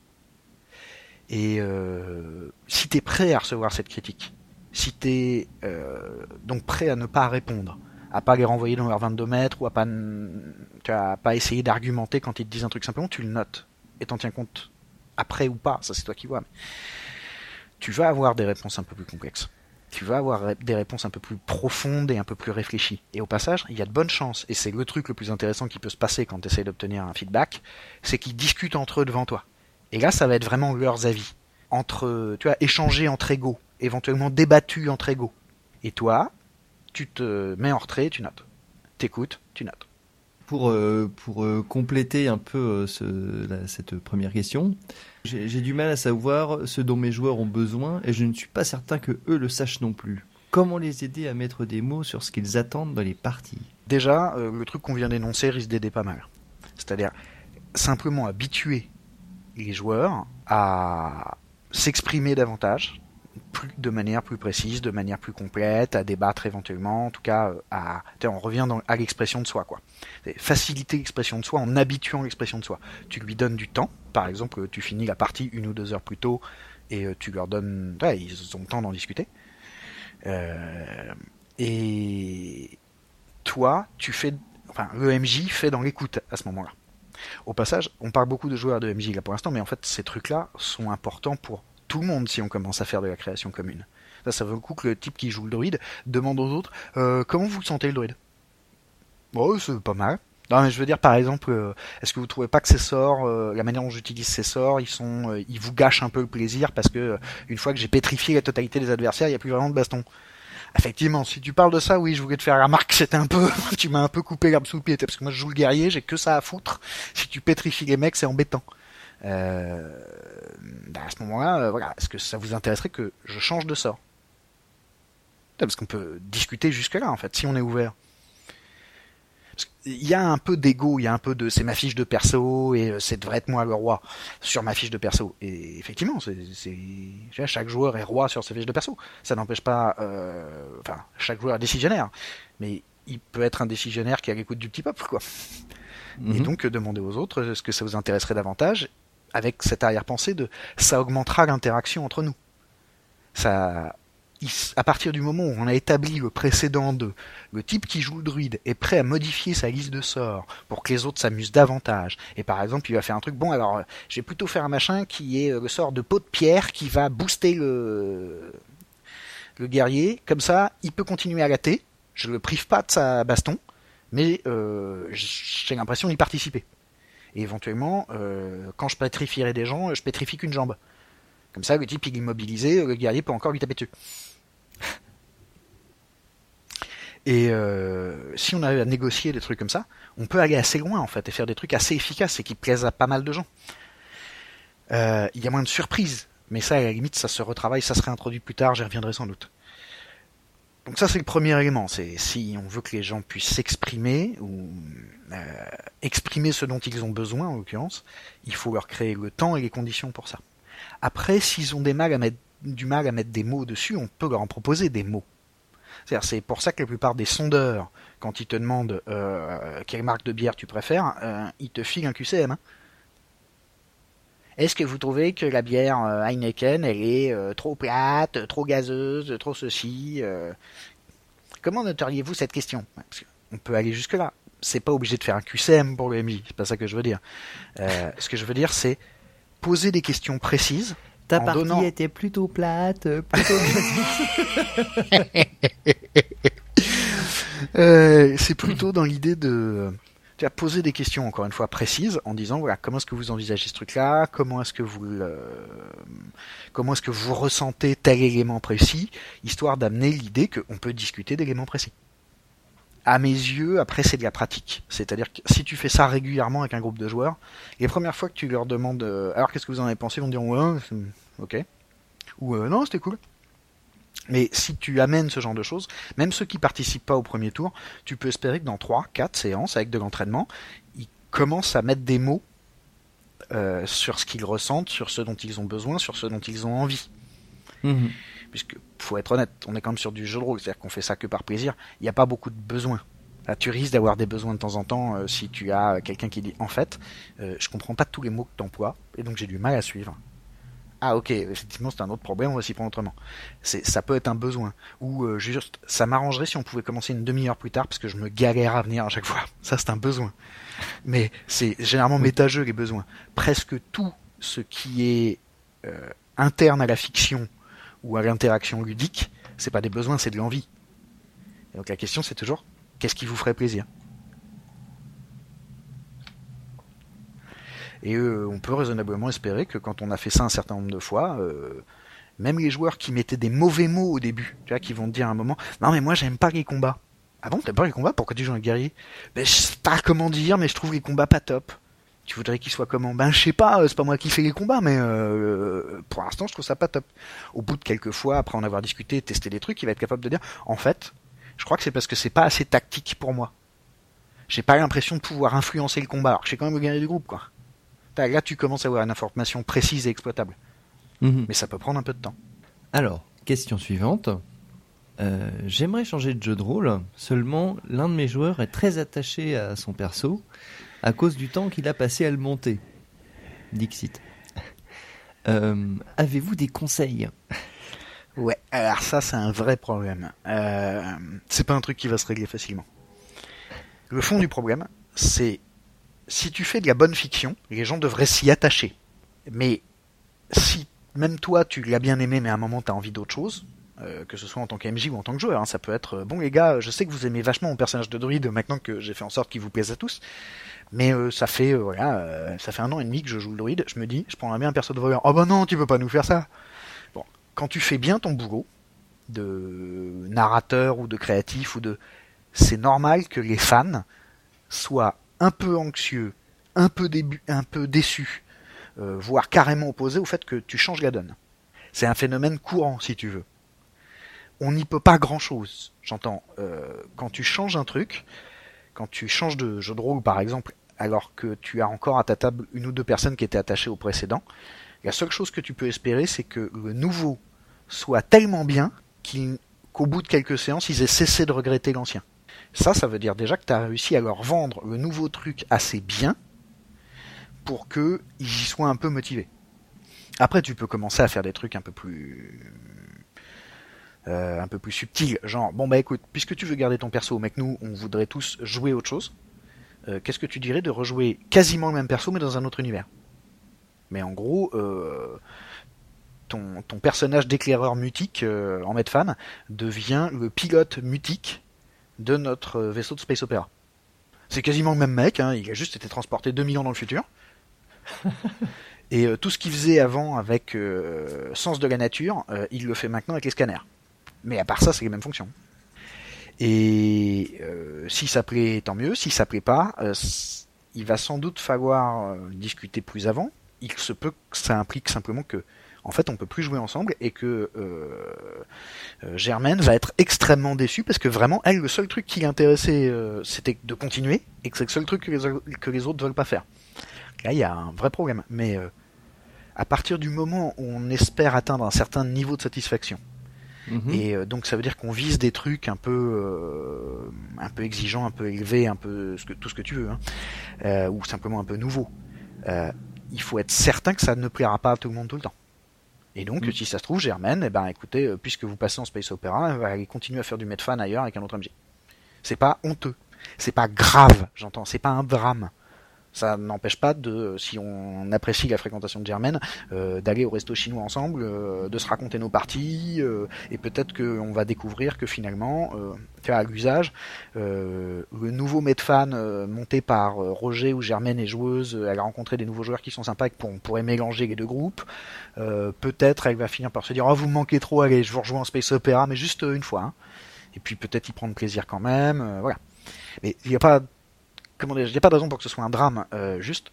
Et euh, si t'es prêt à recevoir cette critique, si t'es euh, donc prêt à ne pas répondre, à pas les renvoyer dans leurs vingt-deux mètres, ou à pas, à pas essayer d'argumenter quand ils te disent un truc simplement, tu le notes, et t'en tiens compte après ou pas, ça c'est toi qui vois. Mais tu vas avoir des réponses un peu plus complexes. Tu vas avoir des réponses un peu plus profondes et un peu plus réfléchies. Et au passage, il y a de bonnes chances, et c'est le truc le plus intéressant qui peut se passer quand tu essaies d'obtenir un feedback, c'est qu'ils discutent entre eux devant toi. Et là, ça va être vraiment leurs avis. Entre, tu vois, échangés entre égaux, éventuellement débattus entre égaux. Et toi, tu te mets en retrait, tu notes. T'écoutes, tu notes. Pour, euh, pour euh, compléter un peu euh, ce, la, cette première question, j'ai, j'ai du mal à savoir ce dont mes joueurs ont besoin et je ne suis pas certain que eux le sachent non plus. Comment les aider à mettre des mots sur ce qu'ils attendent dans les parties ? Déjà, euh, le truc qu'on vient d'énoncer risque d'aider pas mal. C'est-à-dire simplement habituer les joueurs à s'exprimer davantage, plus, de manière plus précise, de manière plus complète, à débattre éventuellement, en tout cas, à, on revient dans, à l'expression de soi, quoi. C'est faciliter l'expression de soi en habituant l'expression de soi. Tu lui donnes du temps, par exemple, tu finis la partie une ou deux heures plus tôt, et tu leur donnes, ouais, ils ont le temps d'en discuter. Euh, et toi, tu fais, enfin, le M J fait dans l'écoute à ce moment-là. Au passage, on parle beaucoup de joueurs de M J là pour l'instant, mais en fait, ces trucs-là sont importants pour tout le monde si on commence à faire de la création commune. Ça, ça vaut le coup que le type qui joue le druide demande aux autres euh, « Comment vous sentez le druide ?»« Oh, c'est pas mal. » Non, mais je veux dire, par exemple, euh, est-ce que vous trouvez pas que ces sorts, euh, la manière dont j'utilise ces sorts, ils sont, euh, ils vous gâchent un peu le plaisir parce que euh, une fois que j'ai pétrifié la totalité des adversaires, il n'y a plus vraiment de baston. » Effectivement, si tu parles de ça, oui, je voulais te faire la remarque, c'était un peu, tu m'as un peu coupé l'herbe sous le pied, parce que moi je joue le guerrier, j'ai que ça à foutre, si tu pétrifies les mecs, c'est embêtant. Euh, ben à ce moment-là, euh, voilà, est-ce que ça vous intéresserait que je change de sort ? Parce qu'on peut discuter jusque-là, en fait, si on est ouvert. Il y a un peu d'ego, il y a un peu de c'est ma fiche de perso et c'est devrait être moi le roi sur ma fiche de perso. Et effectivement, c'est, c'est chaque joueur est roi sur sa fiche de perso. Ça n'empêche pas, euh, enfin, chaque joueur est décisionnaire, mais il peut être un décisionnaire qui est à l'écoute du petit peuple, quoi. Mm-hmm. Et donc demander aux autres est-ce que ça vous intéresserait davantage avec cette arrière-pensée de ça augmentera l'interaction entre nous. Ça. À partir du moment où on a établi le précédent de le type qui joue le druide est prêt à modifier sa liste de sorts pour que les autres s'amusent davantage, et par exemple il va faire un truc, bon alors je vais plutôt faire un machin qui est le sort de peau de pierre qui va booster le, le guerrier, comme ça il peut continuer à gâter, je le prive pas de sa baston, mais euh, j'ai l'impression d'y participer. Et éventuellement, euh, quand je pétrifierai des gens, je pétrifie qu'une jambe. Comme ça, le type il est immobilisé, le guerrier peut encore lui taper dessus. Et euh, si on arrive à négocier des trucs comme ça, on peut aller assez loin en fait et faire des trucs assez efficaces et qui plaisent à pas mal de gens. Il euh, y a moins de surprises, mais ça à la limite ça se retravaille, ça se réintroduit plus tard, j'y reviendrai sans doute. Donc ça c'est le premier élément, c'est si on veut que les gens puissent s'exprimer ou euh, exprimer ce dont ils ont besoin en l'occurrence, il faut leur créer le temps et les conditions pour ça. Après, s'ils ont des mal à mettre, du mal à mettre des mots dessus, on peut leur en proposer des mots. C'est-à-dire, c'est pour ça que la plupart des sondeurs, quand ils te demandent euh, quelle marque de bière tu préfères, euh, ils te filent un Q C M. Hein. Est-ce que vous trouvez que la bière euh, Heineken, elle est euh, trop plate, trop gazeuse, trop ceci euh... Comment noteriez-vous cette question ? On peut aller jusque-là. C'est pas obligé de faire un Q C M pour le M J, c'est pas ça que je veux dire. Euh, ce que je veux dire, c'est poser des questions précises. Ta partie donnant... était plutôt plate, plutôt. euh, c'est plutôt dans l'idée de, tu as posé des questions encore une fois précises en disant voilà comment est-ce que vous envisagez ce truc-là, comment est-ce que vous, le... comment est-ce que vous ressentez tel élément précis, histoire d'amener l'idée qu'on peut discuter d'éléments précis. À mes yeux, après, c'est de la pratique. C'est-à-dire que si tu fais ça régulièrement avec un groupe de joueurs, les premières fois que tu leur demandes euh, « Alors, qu'est-ce que vous en avez pensé ?» Ils vont dire « Ouais, ok. » Ou euh, « Non, c'était cool. » Mais si tu amènes ce genre de choses, même ceux qui participent pas au premier tour, tu peux espérer que dans trois, quatre séances, avec de l'entraînement, ils commencent à mettre des mots euh, sur ce qu'ils ressentent, sur ce dont ils ont besoin, sur ce dont ils ont envie. Mmh. Puisque, faut être honnête, on est quand même sur du jeu de rôle, c'est-à-dire qu'on fait ça que par plaisir, il n'y a pas beaucoup de besoins. Là, tu risques d'avoir des besoins de temps en temps euh, si tu as quelqu'un qui dit « En fait, euh, je comprends pas tous les mots que tu emploies, et donc j'ai du mal à suivre. ah ok, effectivement c'est un autre problème, on va s'y prendre autrement. C'est, ça peut être un besoin. Ou euh, juste, ça m'arrangerait si on pouvait commencer une demi-heure plus tard parce que je me galère à venir à chaque fois. Ça c'est un besoin. Mais c'est généralement méta-jeu les besoins. Presque tout ce qui est euh, interne à la fiction ou à l'interaction ludique, c'est pas des besoins, c'est de l'envie. Et donc la question c'est toujours, qu'est-ce qui vous ferait plaisir ? Et euh, on peut raisonnablement espérer que quand on a fait ça un certain nombre de fois, euh, même les joueurs qui mettaient des mauvais mots au début, tu vois, qui vont te dire à un moment, non mais moi j'aime pas les combats. Ah bon, t'aimes pas les combats ? Pourquoi tu joues un guerrier ? Ben je sais pas comment dire, mais je trouve les combats pas top. Tu voudrais qu'ils soient comment ? Ben je sais pas, c'est pas moi qui fais les combats, mais euh, pour l'instant je trouve ça pas top. Au bout de quelques fois, après en avoir discuté, testé des trucs, il va être capable de dire, en fait, je crois que c'est parce que c'est pas assez tactique pour moi. J'ai pas l'impression de pouvoir influencer le combat, alors que j'ai quand même le guerrier du groupe, quoi. Là, tu commences à avoir une information précise et exploitable. Mmh. Mais ça peut prendre un peu de temps. Alors, question suivante. Euh, j'aimerais changer de jeu de rôle, seulement l'un de mes joueurs est très attaché à son perso à cause du temps qu'il a passé à le monter. Dixit. Euh, avez-vous des conseils ? Ouais, alors ça, c'est un vrai problème. Euh, c'est pas un truc qui va se régler facilement. Le fond du problème, c'est... Si tu fais de la bonne fiction, les gens devraient s'y attacher. Mais si même toi, tu l'as bien aimé, mais à un moment, tu as envie d'autre chose, euh, que ce soit en tant que M J ou en tant que joueur, hein, ça peut être... Euh, bon, les gars, je sais que vous aimez vachement mon personnage de druide, maintenant que j'ai fait en sorte qu'il vous plaise à tous, mais euh, ça fait euh, voilà, euh, ça fait un an et demi que je joue le druide, je me dis, je prendrais bien un perso de voleur. Oh ben non, tu peux pas nous faire ça. Bon, quand tu fais bien ton boulot, de narrateur ou de créatif, ou de... c'est normal que les fans soient... un peu anxieux, un peu, débu- un peu déçu, euh, voire carrément opposé au fait que tu changes la donne. C'est un phénomène courant, si tu veux. On n'y peut pas grand-chose, j'entends. Euh, quand tu changes un truc, quand tu changes de jeu de rôle, par exemple, alors que tu as encore à ta table une ou deux personnes qui étaient attachées au précédent, la seule chose que tu peux espérer, c'est que le nouveau soit tellement bien qu'il, qu'au bout de quelques séances, ils aient cessé de regretter l'ancien. Ça, ça veut dire déjà que tu as réussi à leur vendre le nouveau truc assez bien pour qu'ils y soient un peu motivés. Après, tu peux commencer à faire des trucs un peu plus euh, un peu plus subtils, genre, bon bah écoute, puisque tu veux garder ton perso, mec, nous, on voudrait tous jouer autre chose, euh, qu'est-ce que tu dirais de rejouer quasiment le même perso, mais dans un autre univers ? Mais en gros... Euh, ton, ton personnage d'éclaireur mutique, euh, en Medfan, devient le pilote mutique de notre vaisseau de Space Opera. C'est quasiment le même mec, hein, il a juste été transporté deux mille ans dans le futur. Et euh, tout ce qu'il faisait avant avec euh, sens de la nature, euh, il le fait maintenant avec les scanners. Mais à part ça, c'est les mêmes fonctions. Et euh, si ça plaît, tant mieux. Si ça plaît pas, euh, c- il va sans doute falloir euh, discuter plus avant. Il se peut que ça implique simplement que en fait, on peut plus jouer ensemble et que euh, Germaine va être extrêmement déçue parce que vraiment, elle, le seul truc qui l'intéressait, euh, c'était de continuer et que c'est le seul truc que les, que les autres veulent pas faire. Là, il y a un vrai problème. Mais euh, à partir du moment où on espère atteindre un certain niveau de satisfaction, mmh. et euh, donc ça veut dire qu'on vise des trucs un peu, euh, un peu exigeants, un peu élevés, un peu ce que, tout ce que tu veux, hein, euh, ou simplement un peu nouveau. Euh, il faut être certain que ça ne plaira pas à tout le monde tout le temps. Et donc, mmh. si ça se trouve, Germaine, eh ben, écoutez, euh, puisque vous passez en Space Opera, elle va aller continuer à faire du Medfan ailleurs avec un autre M J. C'est pas honteux. C'est pas grave, j'entends. C'est pas un drame. Ça n'empêche pas de, si on apprécie la fréquentation de Germaine, euh, d'aller au resto chinois ensemble, euh, de se raconter nos parties, euh, et peut-être qu'on va découvrir que finalement, euh, à l'usage, euh, le nouveau Medfan euh, monté par euh, Roger ou Germaine est joueuse, euh, elle a rencontré des nouveaux joueurs qui sont sympas et pour, on pourrait mélanger les deux groupes. Euh, peut-être elle va finir par se dire « Oh, vous me manquez trop, allez, je vous rejoins en Space Opera, mais juste euh, une fois. Hein. » Et puis peut-être y prendre plaisir quand même, euh, voilà. Mais il n'y a pas... Comment dire, il n'y a pas de raison pour que ce soit un drame, euh, juste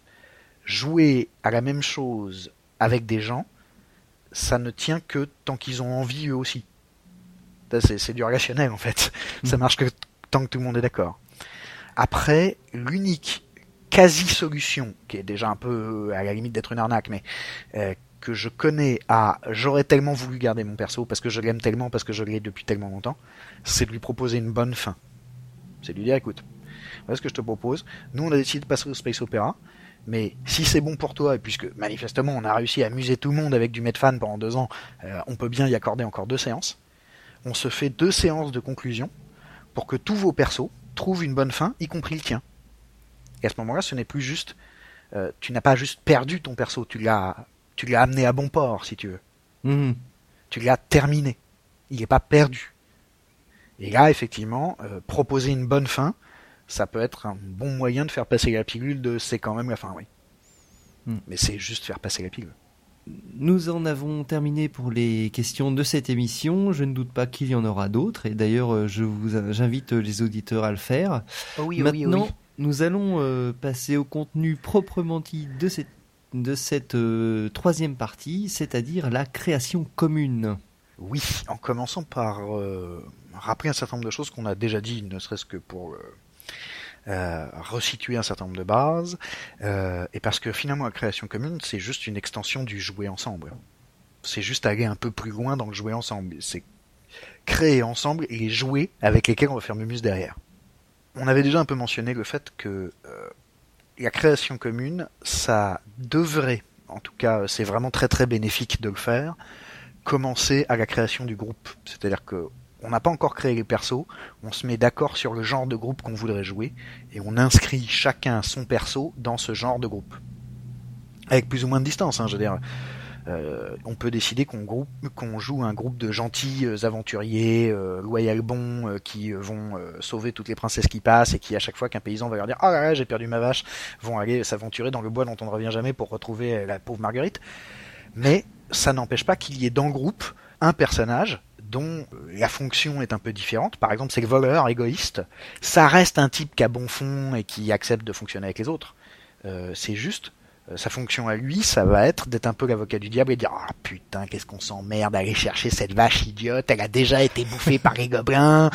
jouer à la même chose avec des gens, ça ne tient que tant qu'ils ont envie eux aussi. C'est, c'est du relationnel en fait, mmh. ça marche que t- tant que tout le monde est d'accord. Après, l'unique quasi-solution, qui est déjà un peu à la limite d'être une arnaque, mais euh, que je connais à « j'aurais tellement voulu garder mon perso parce que je l'aime tellement, parce que je l'ai depuis tellement longtemps », c'est de lui proposer une bonne fin. C'est de lui dire « écoute, voilà ce que je te propose. Nous, on a décidé de passer au Space Opera. mais si c'est bon pour toi, et puisque manifestement on a réussi à amuser tout le monde avec du Medfan pendant deux ans, euh, on peut bien y accorder encore deux séances. On se fait deux séances de conclusion pour que tous vos persos trouvent une bonne fin, y compris le tien. Et à ce moment-là, ce n'est plus juste... Euh, tu n'as pas juste perdu ton perso, tu l'as, tu l'as amené à bon port, si tu veux. Mmh. Tu l'as terminé. Il n'est pas perdu. Et là, effectivement, euh, proposer une bonne fin, ça peut être un bon moyen de faire passer la pilule de « c'est quand même la fin », oui. Mmh. Mais c'est juste faire passer la pilule. Nous en avons terminé pour les questions de cette émission. Je ne doute pas qu'il y en aura d'autres. Et d'ailleurs, je vous, j'invite les auditeurs à le faire. Oh oui, oh Maintenant, oui, oh oui. Nous allons euh, passer au contenu proprement dit de cette, de cette euh, troisième partie, c'est-à-dire la création commune. Oui, en commençant par euh, rappeler un certain nombre de choses qu'on a déjà dit, ne serait-ce que pour euh, euh, resituer un certain nombre de bases, euh, et parce que finalement la création commune, c'est juste une extension du jouer ensemble. C'est juste aller un peu plus loin dans le jouer ensemble. C'est créer ensemble et jouer avec lesquels on va faire Mumus derrière. On avait déjà un peu mentionné le fait que euh, la création commune, ça devrait, en tout cas c'est vraiment très très bénéfique de le faire, commencer à la création du groupe. C'est-à-dire que on n'a pas encore créé les persos, on se met d'accord sur le genre de groupe qu'on voudrait jouer, et on inscrit chacun son perso dans ce genre de groupe. Avec plus ou moins de distance, hein, je veux dire... Euh, on peut décider qu'on, groupe, qu'on joue un groupe de gentils euh, aventuriers euh, loyal bons euh, qui vont euh, sauver toutes les princesses qui passent et qui à chaque fois qu'un paysan va leur dire « Ah là là, j'ai perdu ma vache », vont aller s'aventurer dans le bois dont on ne revient jamais pour retrouver la pauvre Marguerite. Mais ça n'empêche pas qu'il y ait dans le groupe un personnage dont la fonction est un peu différente. Par exemple, c'est le voleur égoïste. Ça reste un type qui a bon fond et qui accepte de fonctionner avec les autres. Euh, c'est juste... Sa fonction à lui, ça va être d'être un peu l'avocat du diable et de dire « Ah oh, putain, qu'est-ce qu'on s'emmerde à aller chercher cette vache idiote, elle a déjà été bouffée par les gobelins !»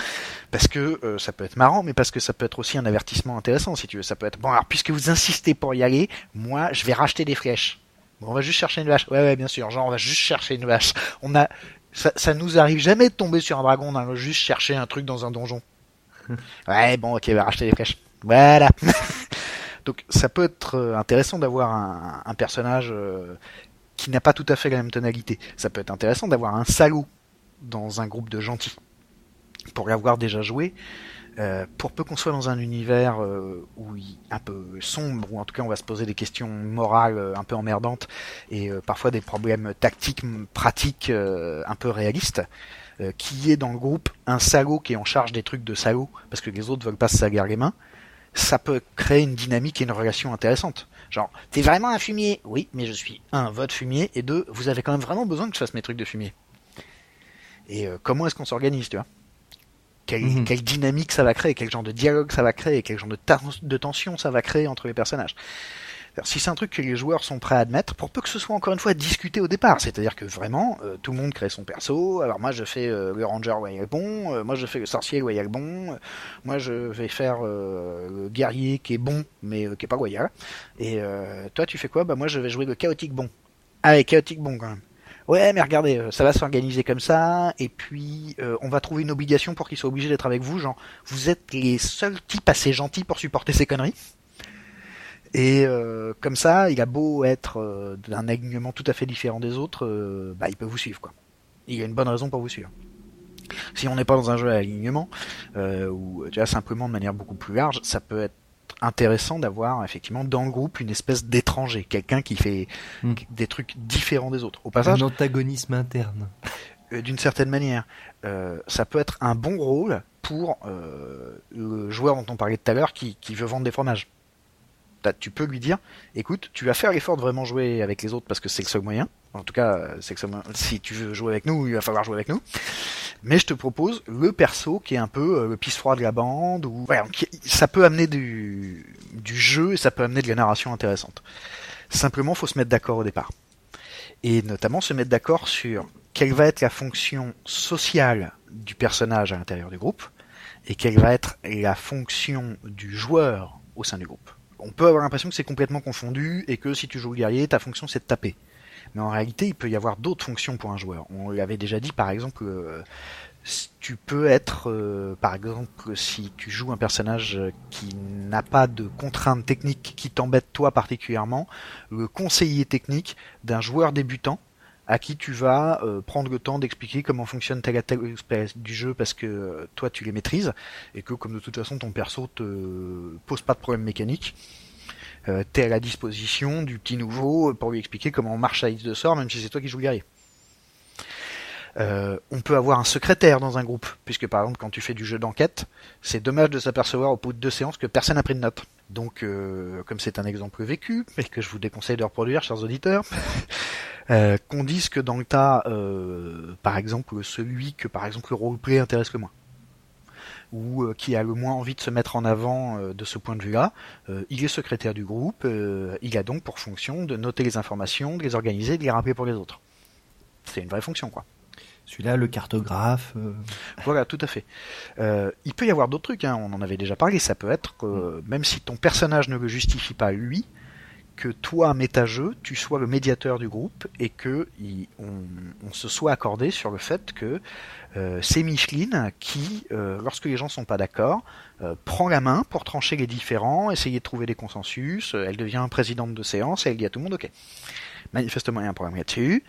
Parce que euh, ça peut être marrant, mais parce que ça peut être aussi un avertissement intéressant, si tu veux. Ça peut être « Bon, alors puisque vous insistez pour y aller, moi, je vais racheter des flèches. Bon, on va juste chercher une vache. Ouais, ouais, bien sûr, genre, on va juste chercher une vache. On a... ça, ça nous arrive jamais de tomber sur un dragon, on a juste cherché un truc dans un donjon. Ouais, bon, ok, on va racheter des flèches. Voilà !» Donc ça peut être intéressant d'avoir un, un personnage euh, qui n'a pas tout à fait la même tonalité. Ça peut être intéressant d'avoir un salaud dans un groupe de gentils, pour l'avoir déjà joué. Euh, pour peu qu'on soit dans un univers euh, où il, un peu sombre, ou en tout cas on va se poser des questions morales euh, un peu emmerdantes, et euh, parfois des problèmes tactiques, pratiques, euh, un peu réalistes, euh, qu'il y ait dans le groupe un salaud qui est en charge des trucs de salaud, parce que les autres veulent pas se salir les mains, ça peut créer une dynamique et une relation intéressante. Genre, t'es vraiment un fumier ? Oui, mais je suis, un, votre fumier, et deux, vous avez quand même vraiment besoin que je fasse mes trucs de fumier. Et euh, comment est-ce qu'on s'organise, tu vois ? Quelle, mmh. quelle dynamique ça va créer, quel genre de dialogue ça va créer, quel genre de, ta- de tension ça va créer entre les personnages. Alors, si c'est un truc que les joueurs sont prêts à admettre, pour peu que ce soit encore une fois discuté au départ, c'est-à-dire que vraiment, euh, tout le monde crée son perso, alors moi je fais euh, le ranger loyal bon, euh, moi je fais le sorcier loyal bon, euh, moi je vais faire euh, le guerrier qui est bon, mais euh, qui est pas loyal, et euh, toi tu fais quoi ? Bah moi je vais jouer le chaotique bon. Ah ouais, chaotique bon quand même. Ouais mais regardez, ça va s'organiser comme ça, et puis euh, on va trouver une obligation pour qu'ils soient obligés d'être avec vous, genre vous êtes les seuls types assez gentils pour supporter ces conneries. Et euh, comme ça, il a beau être euh, d'un alignement tout à fait différent des autres, euh, bah, il peut vous suivre, quoi. Il y a une bonne raison pour vous suivre. Si on n'est pas dans un jeu à alignement, euh, ou tu vois, simplement de manière beaucoup plus large, ça peut être intéressant d'avoir effectivement dans le groupe une espèce d'étranger, quelqu'un qui fait mmh. des trucs différents des autres. Au passage, un antagonisme interne. Euh, d'une certaine manière, euh, ça peut être un bon rôle pour euh, le joueur dont on parlait tout à l'heure qui, qui veut vendre des fromages. Tu peux lui dire, écoute, tu vas faire l'effort de vraiment jouer avec les autres parce que c'est le seul moyen. En tout cas, c'est le seul moyen. Si tu veux jouer avec nous, il va falloir jouer avec nous. Mais je te propose le perso qui est un peu le pisse-froid de la bande. Ou... Ouais, donc, ça peut amener du... du jeu et ça peut amener de la narration intéressante. Simplement, faut se mettre d'accord au départ. Et notamment se mettre d'accord sur quelle va être la fonction sociale du personnage à l'intérieur du groupe et quelle va être la fonction du joueur au sein du groupe. On peut avoir l'impression que c'est complètement confondu et que si tu joues le guerrier, ta fonction c'est de taper. Mais en réalité, il peut y avoir d'autres fonctions pour un joueur. On l'avait déjà dit, par exemple, euh, tu peux être, euh, par exemple, si tu joues un personnage qui n'a pas de contraintes techniques qui t'embêtent toi particulièrement, le conseiller technique d'un joueur débutant à qui tu vas euh, prendre le temps d'expliquer comment fonctionne telle à telle espèce du jeu parce que euh, toi tu les maîtrises et que comme de toute façon ton perso te euh, pose pas de problème mécanique, euh, t'es à la disposition du petit nouveau pour lui expliquer comment on marche à X de sort même si c'est toi qui joues le guerrier. Euh, on peut avoir un secrétaire dans un groupe, puisque par exemple quand tu fais du jeu d'enquête, c'est dommage de s'apercevoir au bout de deux séances que personne n'a pris de notes. Donc euh, comme c'est un exemple vécu, et que je vous déconseille de reproduire, chers auditeurs, euh, qu'on dise que dans le tas, euh, par exemple, celui que par exemple le roleplay intéresse le moins, ou euh, qui a le moins envie de se mettre en avant euh, de ce point de vue-là, euh, il est secrétaire du groupe, euh, il a donc pour fonction de noter les informations, de les organiser, de les rappeler pour les autres. C'est une vraie fonction, quoi. Celui-là, le cartographe... Euh... Voilà, tout à fait. Euh, il peut y avoir d'autres trucs, hein, on en avait déjà parlé, ça peut être, euh, même si ton personnage ne le justifie pas lui, que toi, méta-jeu, tu sois le médiateur du groupe et que il, on, on se soit accordé sur le fait que euh, c'est Micheline qui, euh, lorsque les gens sont pas d'accord, euh, prend la main pour trancher les différends, essayer de trouver des consensus, elle devient présidente de séance et elle dit à tout le monde, ok, manifestement il y a un problème là-dessus,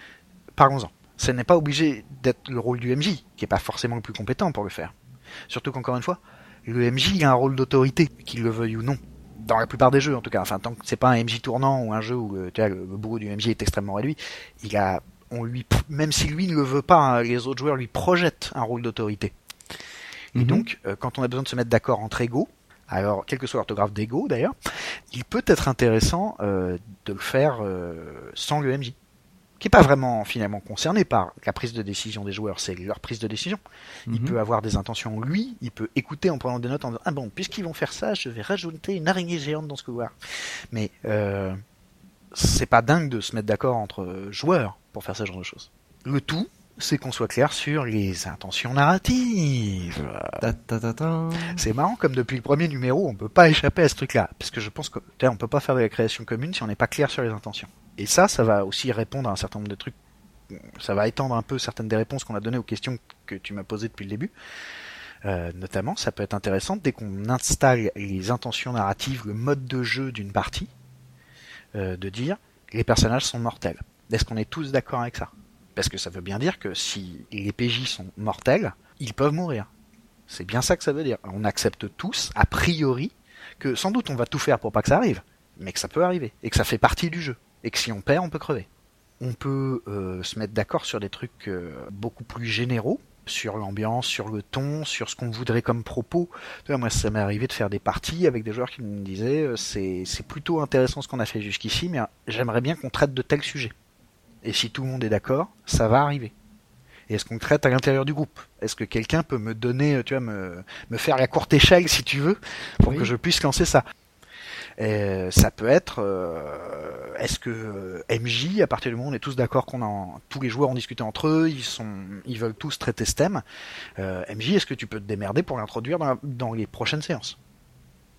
parlons-en. Ce n'est pas obligé d'être le rôle du M J, qui n'est pas forcément le plus compétent pour le faire. Surtout qu'encore une fois, le M J il a un rôle d'autorité, qu'il le veuille ou non. Dans la plupart des jeux, en tout cas. Enfin, tant que c'est pas un M J tournant ou un jeu où le, tu vois, le boulot du M J est extrêmement réduit, il a, on lui, même si lui ne le veut pas, les autres joueurs lui projettent un rôle d'autorité. Mm-hmm. Et donc, quand on a besoin de se mettre d'accord entre égaux, alors, quel que soit l'orthographe d'ego d'ailleurs, il peut être intéressant euh, de le faire euh, sans le M J. Qui n'est pas vraiment finalement concerné par la prise de décision des joueurs, c'est leur prise de décision. Mmh. Il peut avoir des intentions, lui, il peut écouter en prenant des notes en disant « Ah bon, puisqu'ils vont faire ça, je vais rajouter une araignée géante dans ce couloir. » Mais euh, c'est pas dingue de se mettre d'accord entre joueurs pour faire ce genre de choses. Le tout, c'est qu'on soit clair sur les intentions narratives. Ta ta ta ta. C'est marrant, comme depuis le premier numéro, on peut pas échapper à ce truc-là, parce que je pense que on peut pas faire de la création commune si on n'est pas clair sur les intentions. Et ça, ça va aussi répondre à un certain nombre de trucs. Ça va étendre un peu certaines des réponses qu'on a données aux questions que tu m'as posées depuis le début. Euh, notamment, ça peut être intéressant dès qu'on installe les intentions narratives, le mode de jeu d'une partie, euh, de dire les personnages sont mortels. Est-ce qu'on est tous d'accord avec ça ? Parce que ça veut bien dire que si les P J sont mortels, ils peuvent mourir. C'est bien ça que ça veut dire. On accepte tous, a priori, que sans doute on va tout faire pour pas que ça arrive, mais que ça peut arriver, et que ça fait partie du jeu. Et que si on perd, on peut crever. On peut euh, se mettre d'accord sur des trucs euh, beaucoup plus généraux, sur l'ambiance, sur le ton, sur ce qu'on voudrait comme propos. Moi, ça m'est arrivé de faire des parties avec des joueurs qui me disaient euh, c'est, c'est plutôt intéressant ce qu'on a fait jusqu'ici, mais euh, j'aimerais bien qu'on traite de tels sujets. Et si tout le monde est d'accord, ça va arriver. Et est-ce qu'on traite à l'intérieur du groupe ? Est-ce que quelqu'un peut me donner, tu vois, me, me faire la courte échelle, si tu veux, pour oui. que je puisse lancer ça ? Et ça peut être euh, est-ce que euh, M J, à partir du moment où on est tous d'accord qu'on a en, tous les joueurs ont discuté entre eux, ils sont ils veulent tous traiter ce thème, euh, M J, est-ce que tu peux te démerder pour l'introduire dans, la, dans les prochaines séances ?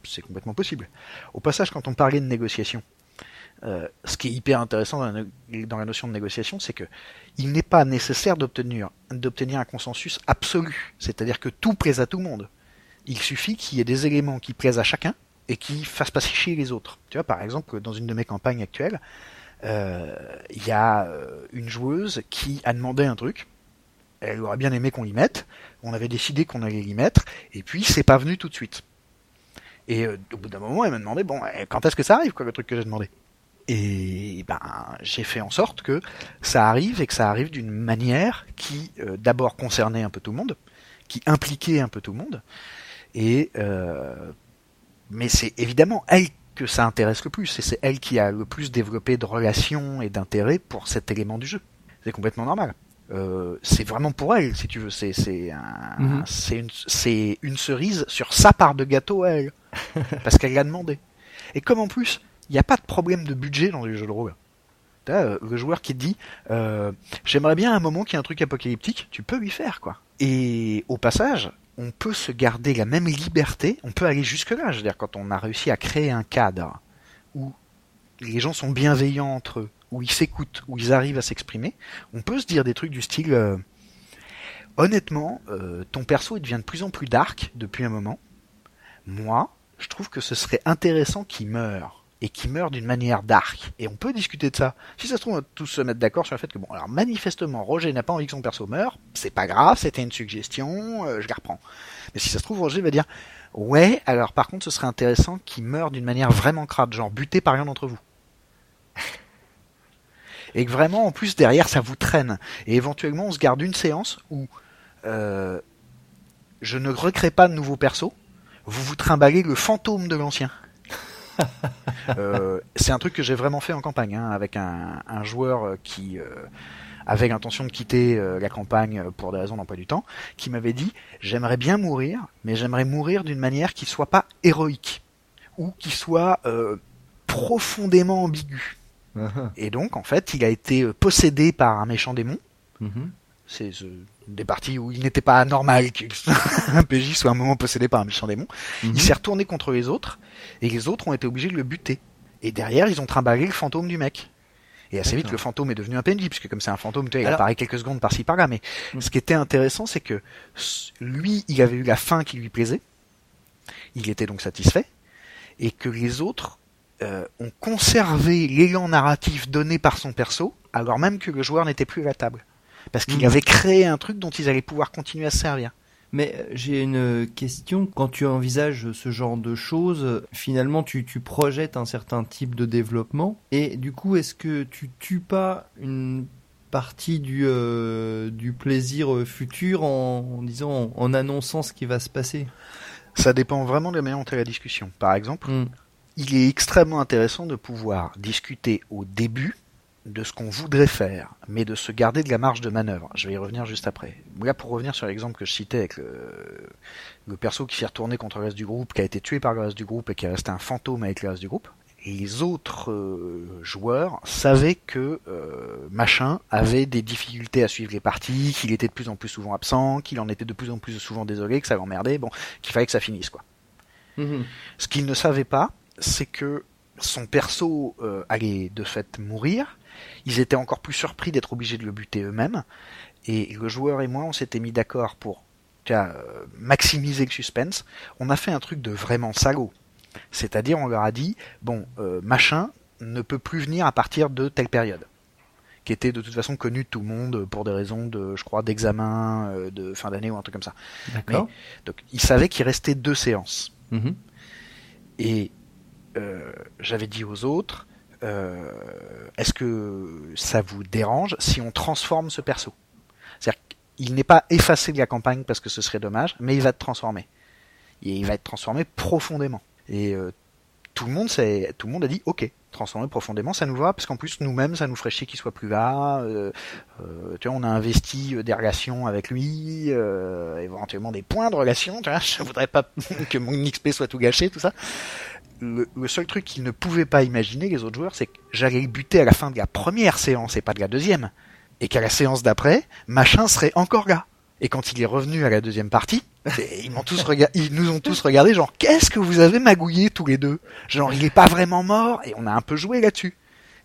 C'est complètement possible. Au passage, quand on parlait de négociation, euh, ce qui est hyper intéressant dans la, dans la notion de négociation, c'est que il n'est pas nécessaire d'obtenir d'obtenir un consensus absolu, c'est-à-dire que tout plaise à tout le monde. Il suffit qu'il y ait des éléments qui plaisent à chacun et qui fassent passer chier les autres. Tu vois, par exemple, dans une de mes campagnes actuelles, il euh, y a une joueuse qui a demandé un truc, elle aurait bien aimé qu'on l'y mette, on avait décidé qu'on allait l'y mettre, et puis c'est pas venu tout de suite. Et euh, au bout d'un moment, elle m'a demandé, bon, quand est-ce que ça arrive, quoi, le truc que j'ai demandé ? Et ben, j'ai fait en sorte que ça arrive, et que ça arrive d'une manière qui, euh, d'abord, concernait un peu tout le monde, qui impliquait un peu tout le monde, et... Euh, mais c'est évidemment elle que ça intéresse le plus, et c'est elle qui a le plus développé de relations et d'intérêt pour cet élément du jeu. C'est complètement normal. Euh, c'est vraiment pour elle, si tu veux. C'est, c'est, un, mmh. c'est, une, c'est une cerise sur sa part de gâteau à elle, parce qu'elle l'a demandé. Et comme en plus, il n'y a pas de problème de budget dans les jeux de rôle. T'as, euh, le joueur qui te dit euh, « J'aimerais bien à un moment qu'il y ait un truc apocalyptique », tu peux lui faire, quoi. Et au passage... on peut se garder la même liberté, on peut aller jusque-là, je veux dire, quand on a réussi à créer un cadre où les gens sont bienveillants entre eux, où ils s'écoutent, où ils arrivent à s'exprimer, on peut se dire des trucs du style euh, « honnêtement, euh, ton perso il devient de plus en plus dark depuis un moment. Moi, je trouve que ce serait intéressant qu'il meure, et qu'il meure d'une manière dark. Et on peut discuter de ça. Si ça se trouve, on va tous se mettre d'accord sur le fait que, bon, alors manifestement, Roger n'a pas envie que son perso meure, c'est pas grave, c'était une suggestion, euh, je la reprends. Mais si ça se trouve, Roger va dire, ouais, alors par contre, ce serait intéressant qu'il meure d'une manière vraiment crade, genre buté par l'un d'entre vous. Et que vraiment, en plus, derrière, ça vous traîne. Et éventuellement, on se garde une séance où euh, je ne recrée pas de nouveaux persos, vous vous trimballez le fantôme de l'ancien. euh, c'est un truc que j'ai vraiment fait en campagne, hein, avec un, un joueur qui euh, avait l'intention de quitter euh, la campagne pour des raisons d'emploi du temps, qui m'avait dit « J'aimerais bien mourir, mais j'aimerais mourir d'une manière qui soit pas héroïque, ou qui soit euh, profondément ambiguë. » Et donc, en fait, il a été possédé par un méchant démon. Mm-hmm. C'est ce, des parties où il n'était pas normal qu'un P J soit un moment possédé par un méchant démon. Mm-hmm. Il s'est retourné contre les autres, et les autres ont été obligés de le buter. Et derrière, ils ont trimballé le fantôme du mec. Et assez D'accord. vite, le fantôme est devenu un P N J, puisque comme c'est un fantôme, tu vois, il Alors... apparaît quelques secondes par-ci, par-là. Mais mm-hmm. ce qui était intéressant, c'est que lui, il avait eu la fin qui lui plaisait. Il était donc satisfait. Et que les autres... Euh, ont conservé l'élan narratif donné par son perso, alors même que le joueur n'était plus à la table. Parce qu'il mmh. avait créé un truc dont ils allaient pouvoir continuer à se servir. Mais euh, j'ai une question. Quand tu envisages ce genre de choses, finalement, tu, tu projettes un certain type de développement. Et du coup, est-ce que tu tues pas une partie du, euh, du plaisir futur en, en disant, en, en annonçant ce qui va se passer ? Ça dépend vraiment de la manière dont est la discussion. Par exemple... Mmh. Il est extrêmement intéressant de pouvoir discuter au début de ce qu'on voudrait faire, mais de se garder de la marge de manœuvre. Je vais y revenir juste après. Là, pour revenir sur l'exemple que je citais avec le, le perso qui s'est retourné contre le reste du groupe, qui a été tué par le reste du groupe et qui est resté un fantôme avec le reste du groupe, et les autres euh, joueurs savaient que euh, machin avait des difficultés à suivre les parties, qu'il était de plus en plus souvent absent, qu'il en était de plus en plus souvent désolé, que ça l'emmerdait, bon, qu'il fallait que ça finisse, quoi. Mmh. Ce qu'ils ne savaient pas, c'est que son perso euh, allait de fait mourir. Ils étaient encore plus surpris d'être obligés de le buter eux-mêmes. Et le joueur et moi, on s'était mis d'accord pour vois, maximiser le suspense. On a fait un truc de vraiment salaud. C'est-à-dire, on leur a dit, bon, euh, machin ne peut plus venir à partir de telle période, qui était de toute façon connue de tout le monde pour des raisons de, je crois, d'examen, euh, de fin d'année ou un truc comme ça. D'accord. Mais, donc, ils savaient qu'il restait deux séances. Mm-hmm. Et Euh, j'avais dit aux autres euh, est-ce que ça vous dérange si on transforme ce perso ? C'est-à-dire qu'il n'est pas effacé de la campagne parce que ce serait dommage, mais il va être transformé. Et il va être transformé profondément. Et euh, tout le monde s'est, tout le monde a dit ok, transformer profondément, ça nous va, parce qu'en plus nous-mêmes ça nous ferait chier qu'il soit plus là. Euh, euh, tu vois, on a investi des relations avec lui, euh, éventuellement des points de relation. Tu vois, je voudrais pas que mon X P soit tout gâché, tout ça. Le, le seul truc qu'ils ne pouvaient pas imaginer, les autres joueurs, c'est que j'allais le buter à la fin de la première séance et pas de la deuxième. Et qu'à la séance d'après, machin serait encore là. Et quand il est revenu à la deuxième partie, ils, m'ont tous rega- ils nous ont tous regardé genre, qu'est-ce que vous avez magouillé tous les deux ? Genre, il est pas vraiment mort, et on a un peu joué là-dessus.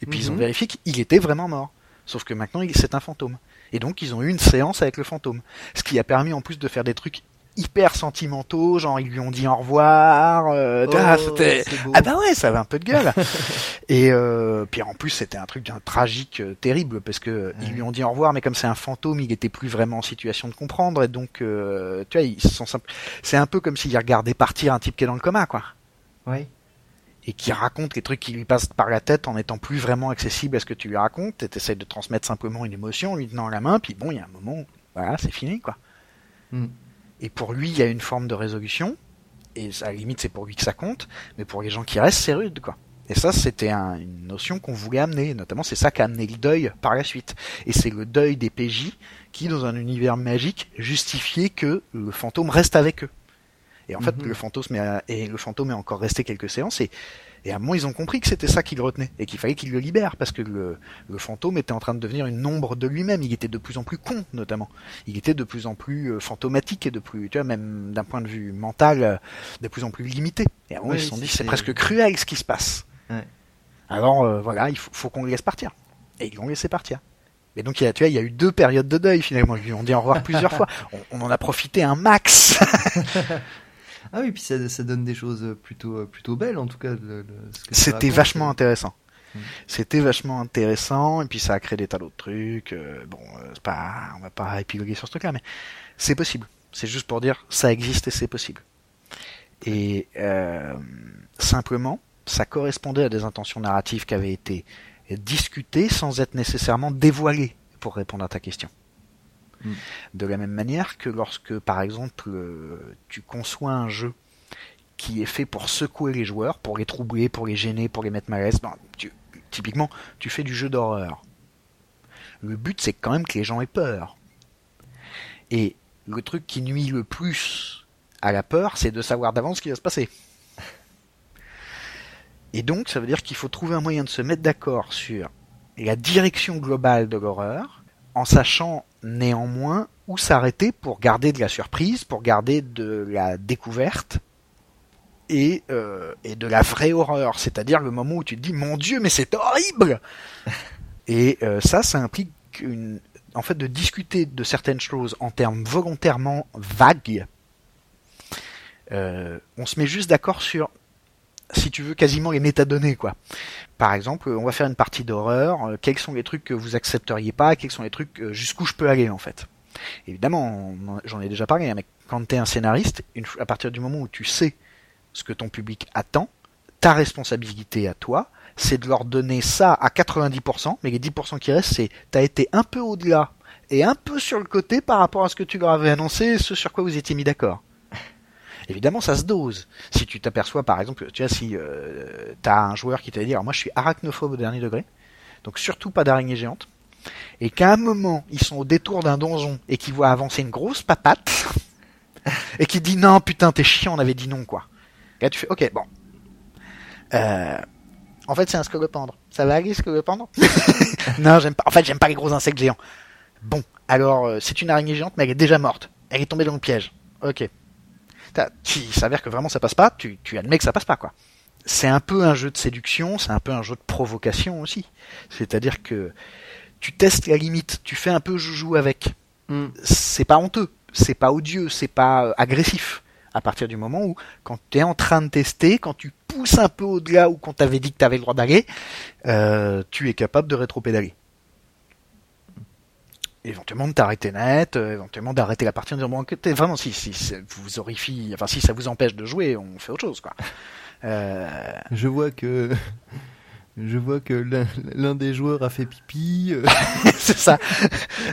Et puis mm-hmm. ils ont vérifié qu'il était vraiment mort. Sauf que maintenant, il, c'est un fantôme. Et donc, ils ont eu une séance avec le fantôme. Ce qui a permis en plus de faire des trucs hyper sentimentaux, genre ils lui ont dit au revoir, euh, oh, ah, c'était... ah bah ouais, ça avait un peu de gueule. Et euh, puis en plus c'était un truc d'un tragique euh, terrible parce que euh, ils lui ont dit au revoir, mais comme c'est un fantôme, il était plus vraiment en situation de comprendre, et donc euh, tu vois, ils sont simples. C'est un peu comme s'ils regardaient partir un type qui est dans le coma, quoi. Oui. Et qui raconte les trucs qui lui passent par la tête en n'étant plus vraiment accessible à ce que tu lui racontes, et t'essayes de transmettre simplement une émotion en lui tenant la main, puis bon, il y a un moment, voilà, c'est fini, quoi. Mm. Et pour lui, il y a une forme de résolution, et à la limite, c'est pour lui que ça compte, mais pour les gens qui restent, c'est rude, quoi. Et ça, c'était un, une notion qu'on voulait amener, notamment c'est ça qu'a amené le deuil par la suite. Et c'est le deuil des P J qui, dans un univers magique, justifiait que le fantôme reste avec eux. Et en mm-hmm. fait, le fantôme, est, et le fantôme est encore resté quelques séances, et, et à un moment, ils ont compris que c'était ça qu'ils retenaient, et qu'il fallait qu'ils le libèrent, parce que le, le fantôme était en train de devenir une ombre de lui-même, il était de plus en plus con, notamment. Il était de plus en plus fantomatique, et de plus, tu vois, même d'un point de vue mental, de plus en plus limité. Et à un moment, oui, ils se sont dit, c'est, c'est presque cruel ce qui se passe. Ouais. Alors, euh, voilà, il faut, faut qu'on le laisse partir. Et ils l'ont laissé partir. Mais donc, il y a, tu vois, il y a eu deux périodes de deuil, finalement. On dit au revoir plusieurs fois. On, on en a profité un max. Ah oui, puis ça, ça donne des choses plutôt, plutôt belles, en tout cas. Le, le, ce que C'était raconte, vachement c'est... intéressant. Mmh. C'était vachement intéressant, et puis ça a créé des tas d'autres trucs. Euh, bon, euh, c'est pas, on va pas épiloguer sur ce truc-là, mais c'est possible. C'est juste pour dire, ça existe et c'est possible. Et euh, simplement, ça correspondait à des intentions narratives qui avaient été discutées sans être nécessairement dévoilées, pour répondre à ta question. Mmh. De la même manière que lorsque, par exemple, euh, tu conçois un jeu qui est fait pour secouer les joueurs, pour les troubler, pour les gêner, pour les mettre mal à l'aise, tu, typiquement, tu fais du jeu d'horreur. Le but, c'est quand même que les gens aient peur. Et le truc qui nuit le plus à la peur, c'est de savoir d'avance ce qui va se passer. Et donc, ça veut dire qu'il faut trouver un moyen de se mettre d'accord sur la direction globale de l'horreur, en sachant néanmoins où s'arrêter pour garder de la surprise, pour garder de la découverte et, euh, et de la vraie horreur. C'est-à-dire le moment où tu te dis « Mon Dieu, mais c'est horrible !» Et euh, ça, ça implique une... en fait de discuter de certaines choses en termes volontairement vagues. Euh, on se met juste d'accord sur, si tu veux, quasiment les métadonnées, quoi. Par exemple, on va faire une partie d'horreur, quels sont les trucs que vous accepteriez pas, quels sont les trucs jusqu'où je peux aller, en fait. Évidemment, on, j'en ai déjà parlé, mais quand t'es un scénariste, une, à partir du moment où tu sais ce que ton public attend, ta responsabilité à toi, c'est de leur donner ça à quatre-vingt-dix pour cent, mais les dix pour cent qui restent, c'est t'as été un peu au-delà et un peu sur le côté par rapport à ce que tu leur avais annoncé, ce sur quoi vous étiez mis d'accord. Évidemment, ça se dose. Si tu t'aperçois, par exemple, tu vois, si euh, t'as un joueur qui t'a dit « Alors moi, je suis arachnophobe au dernier degré, donc surtout pas d'araignée géante. » Et qu'à un moment, ils sont au détour d'un donjon et qu'ils voient avancer une grosse papate et qui dit « Non, putain, t'es chiant, on avait dit non, quoi. » Et là, tu fais « Ok, bon. Euh, en fait, c'est un scolopendre. Ça va aller, scolopendre ?»« Non, j'aime pas. En fait, j'aime pas les gros insectes géants. »« Bon, alors, euh, c'est une araignée géante, mais elle est déjà morte. Elle est tombée dans le piège. » Ok. S'il s'avère que vraiment ça passe pas, tu, tu admets que ça passe pas, quoi. C'est un peu un jeu de séduction, c'est un peu un jeu de provocation aussi. C'est-à-dire que tu testes la limite, tu fais un peu joujou avec. Mm. C'est pas honteux, c'est pas odieux, c'est pas agressif. À partir du moment où, quand tu es en train de tester, quand tu pousses un peu au-delà ou qu'on t'avait dit que t'avais le droit d'aller, euh, tu es capable de rétro-pédaler. Éventuellement de t'arrêter net, euh, éventuellement d'arrêter la partie en disant bon, vraiment si si ça vous horrifie, enfin si ça vous empêche de jouer, on fait autre chose, quoi. Euh... Je vois que je vois que l'un, l'un des joueurs a fait pipi. Euh... C'est ça.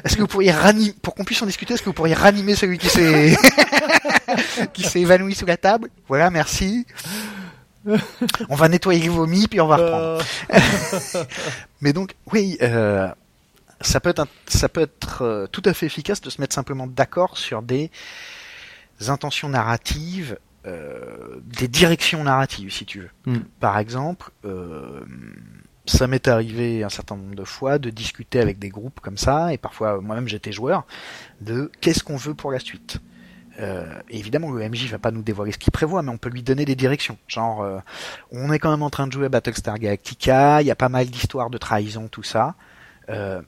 Est-ce que vous pourriez ranimer, pour qu'on puisse en discuter, est-ce que vous pourriez ranimer celui qui s'est qui s'est évanoui sous la table ? Voilà, merci. On va nettoyer les vomis puis on va reprendre. Mais donc oui. Euh... Ça peut être, ça peut être euh, tout à fait efficace de se mettre simplement d'accord sur des intentions narratives, euh, des directions narratives, si tu veux. Mm. Par exemple, euh, ça m'est arrivé un certain nombre de fois de discuter avec des groupes comme ça, et parfois moi-même j'étais joueur, de qu'est-ce qu'on veut pour la suite. Euh, évidemment, le M J va pas nous dévoiler ce qu'il prévoit, mais on peut lui donner des directions. Genre, euh, on est quand même en train de jouer à Battlestar Galactica, il y a pas mal d'histoires de trahison, tout ça. Euh,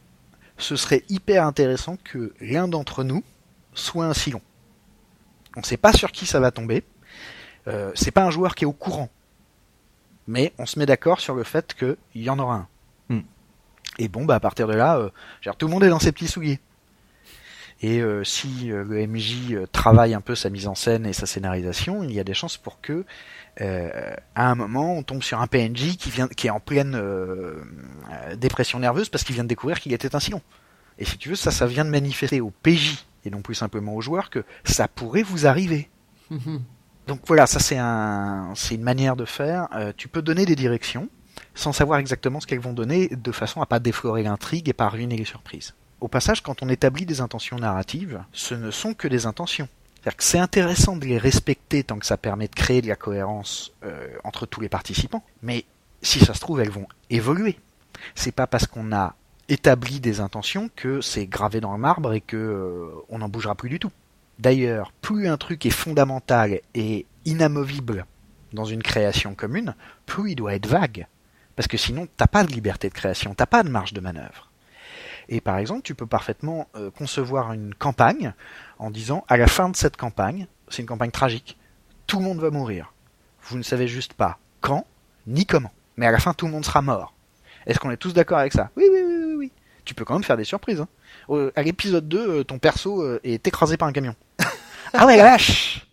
ce serait hyper intéressant que l'un d'entre nous soit un Cylon. On ne sait pas sur qui ça va tomber, euh, c'est pas un joueur qui est au courant, mais on se met d'accord sur le fait qu'il y en aura un. Mm. Et bon, bah, à partir de là, euh, genre, tout le monde est dans ses petits souliers. Et euh, si euh, le M J euh, travaille un peu sa mise en scène et sa scénarisation, il y a des chances pour que Euh, à un moment, on tombe sur un P N J qui vient, qui est en pleine euh, dépression nerveuse parce qu'il vient de découvrir qu'il était un Cylon. Et si tu veux, ça, ça vient de manifester au P J et non plus simplement aux joueurs que ça pourrait vous arriver. Mmh. Donc voilà, ça c'est un, c'est une manière de faire. Euh, tu peux donner des directions sans savoir exactement ce qu'elles vont donner, de façon à pas déflorer l'intrigue et pas ruiner les surprises. Au passage, quand on établit des intentions narratives, ce ne sont que des intentions. C'est-à-dire que c'est intéressant de les respecter tant que ça permet de créer de la cohérence euh, entre tous les participants, mais si ça se trouve, elles vont évoluer. C'est pas parce qu'on a établi des intentions que c'est gravé dans le marbre et que euh, on n'en bougera plus du tout. D'ailleurs, plus un truc est fondamental et inamovible dans une création commune, plus il doit être vague, parce que sinon t'as pas de liberté de création, t'as pas de marge de manœuvre. Et par exemple, tu peux parfaitement euh, concevoir une campagne en disant, à la fin de cette campagne, c'est une campagne tragique, tout le monde va mourir. Vous ne savez juste pas quand, ni comment. Mais à la fin, tout le monde sera mort. Est-ce qu'on est tous d'accord avec ça ? Oui, oui, oui, oui, oui. Tu peux quand même faire des surprises. Hein. Euh, à l'épisode deux, euh, ton perso euh, est écrasé par un camion. Ah ouais, la vache !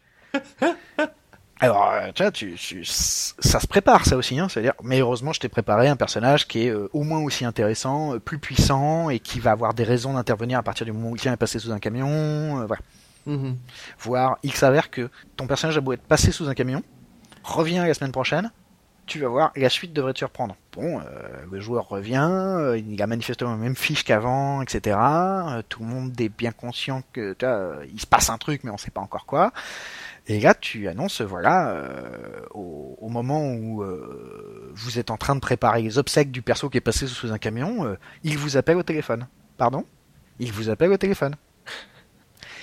Alors, tu vois, tu, tu, ça se prépare, ça aussi, hein. C'est-à-dire, mais heureusement, je t'ai préparé un personnage qui est euh, au moins aussi intéressant, euh, plus puissant, et qui va avoir des raisons d'intervenir à partir du moment où il est passé sous un camion, euh, voilà. Mm-hmm. Voire, il s'avère que ton personnage a beau être passé sous un camion, revient la semaine prochaine, tu vas voir, la suite devrait te surprendre. Bon, euh, le joueur revient, euh, il a manifestement la même fiche qu'avant, et cetera. Euh, tout le monde est bien conscient que, tu vois, euh, il se passe un truc, mais on sait pas encore quoi. Et là, tu annonces, voilà, euh, au, au moment où euh, vous êtes en train de préparer les obsèques du perso qui est passé sous un camion, euh, il vous appelle au téléphone. Pardon ? Il vous appelle au téléphone.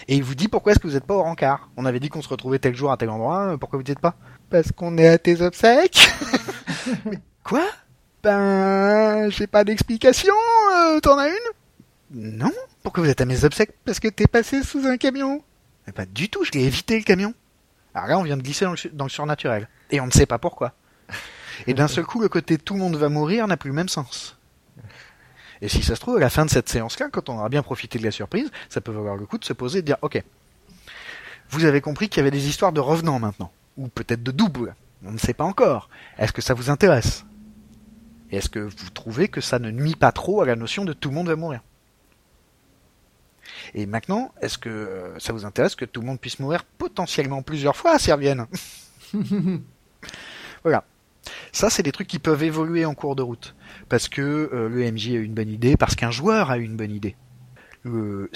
Et il vous dit pourquoi est-ce que vous n'êtes pas au rencard ? On avait dit qu'on se retrouvait tel jour à tel endroit, pourquoi vous dites pas ? Parce qu'on est à tes obsèques. Mais quoi ? Ben, j'ai pas d'explication, euh, t'en as une ? Non ? Pourquoi vous êtes à mes obsèques ? Parce que t'es passé sous un camion ? Mais pas du tout, je l'ai évité le camion. Alors là, on vient de glisser dans le, dans le surnaturel. Et on ne sait pas pourquoi. Et d'un seul coup, le côté « tout le monde va mourir » n'a plus le même sens. Et si ça se trouve, à la fin de cette séance-là, quand on aura bien profité de la surprise, ça peut valoir le coup de se poser et de dire « Ok, vous avez compris qu'il y avait des histoires de revenants maintenant. » Ou peut-être de double, on ne sait pas encore. Est-ce que ça vous intéresse ? Et est-ce que vous trouvez que ça ne nuit pas trop à la notion de « tout le monde va mourir » ? Et maintenant, est-ce que euh, ça vous intéresse que tout le monde puisse mourir potentiellement plusieurs fois à Servienne ? Voilà. Ça, c'est des trucs qui peuvent évoluer en cours de route. Parce que euh, le M J a une bonne idée, parce qu'un joueur a une bonne idée. Euh,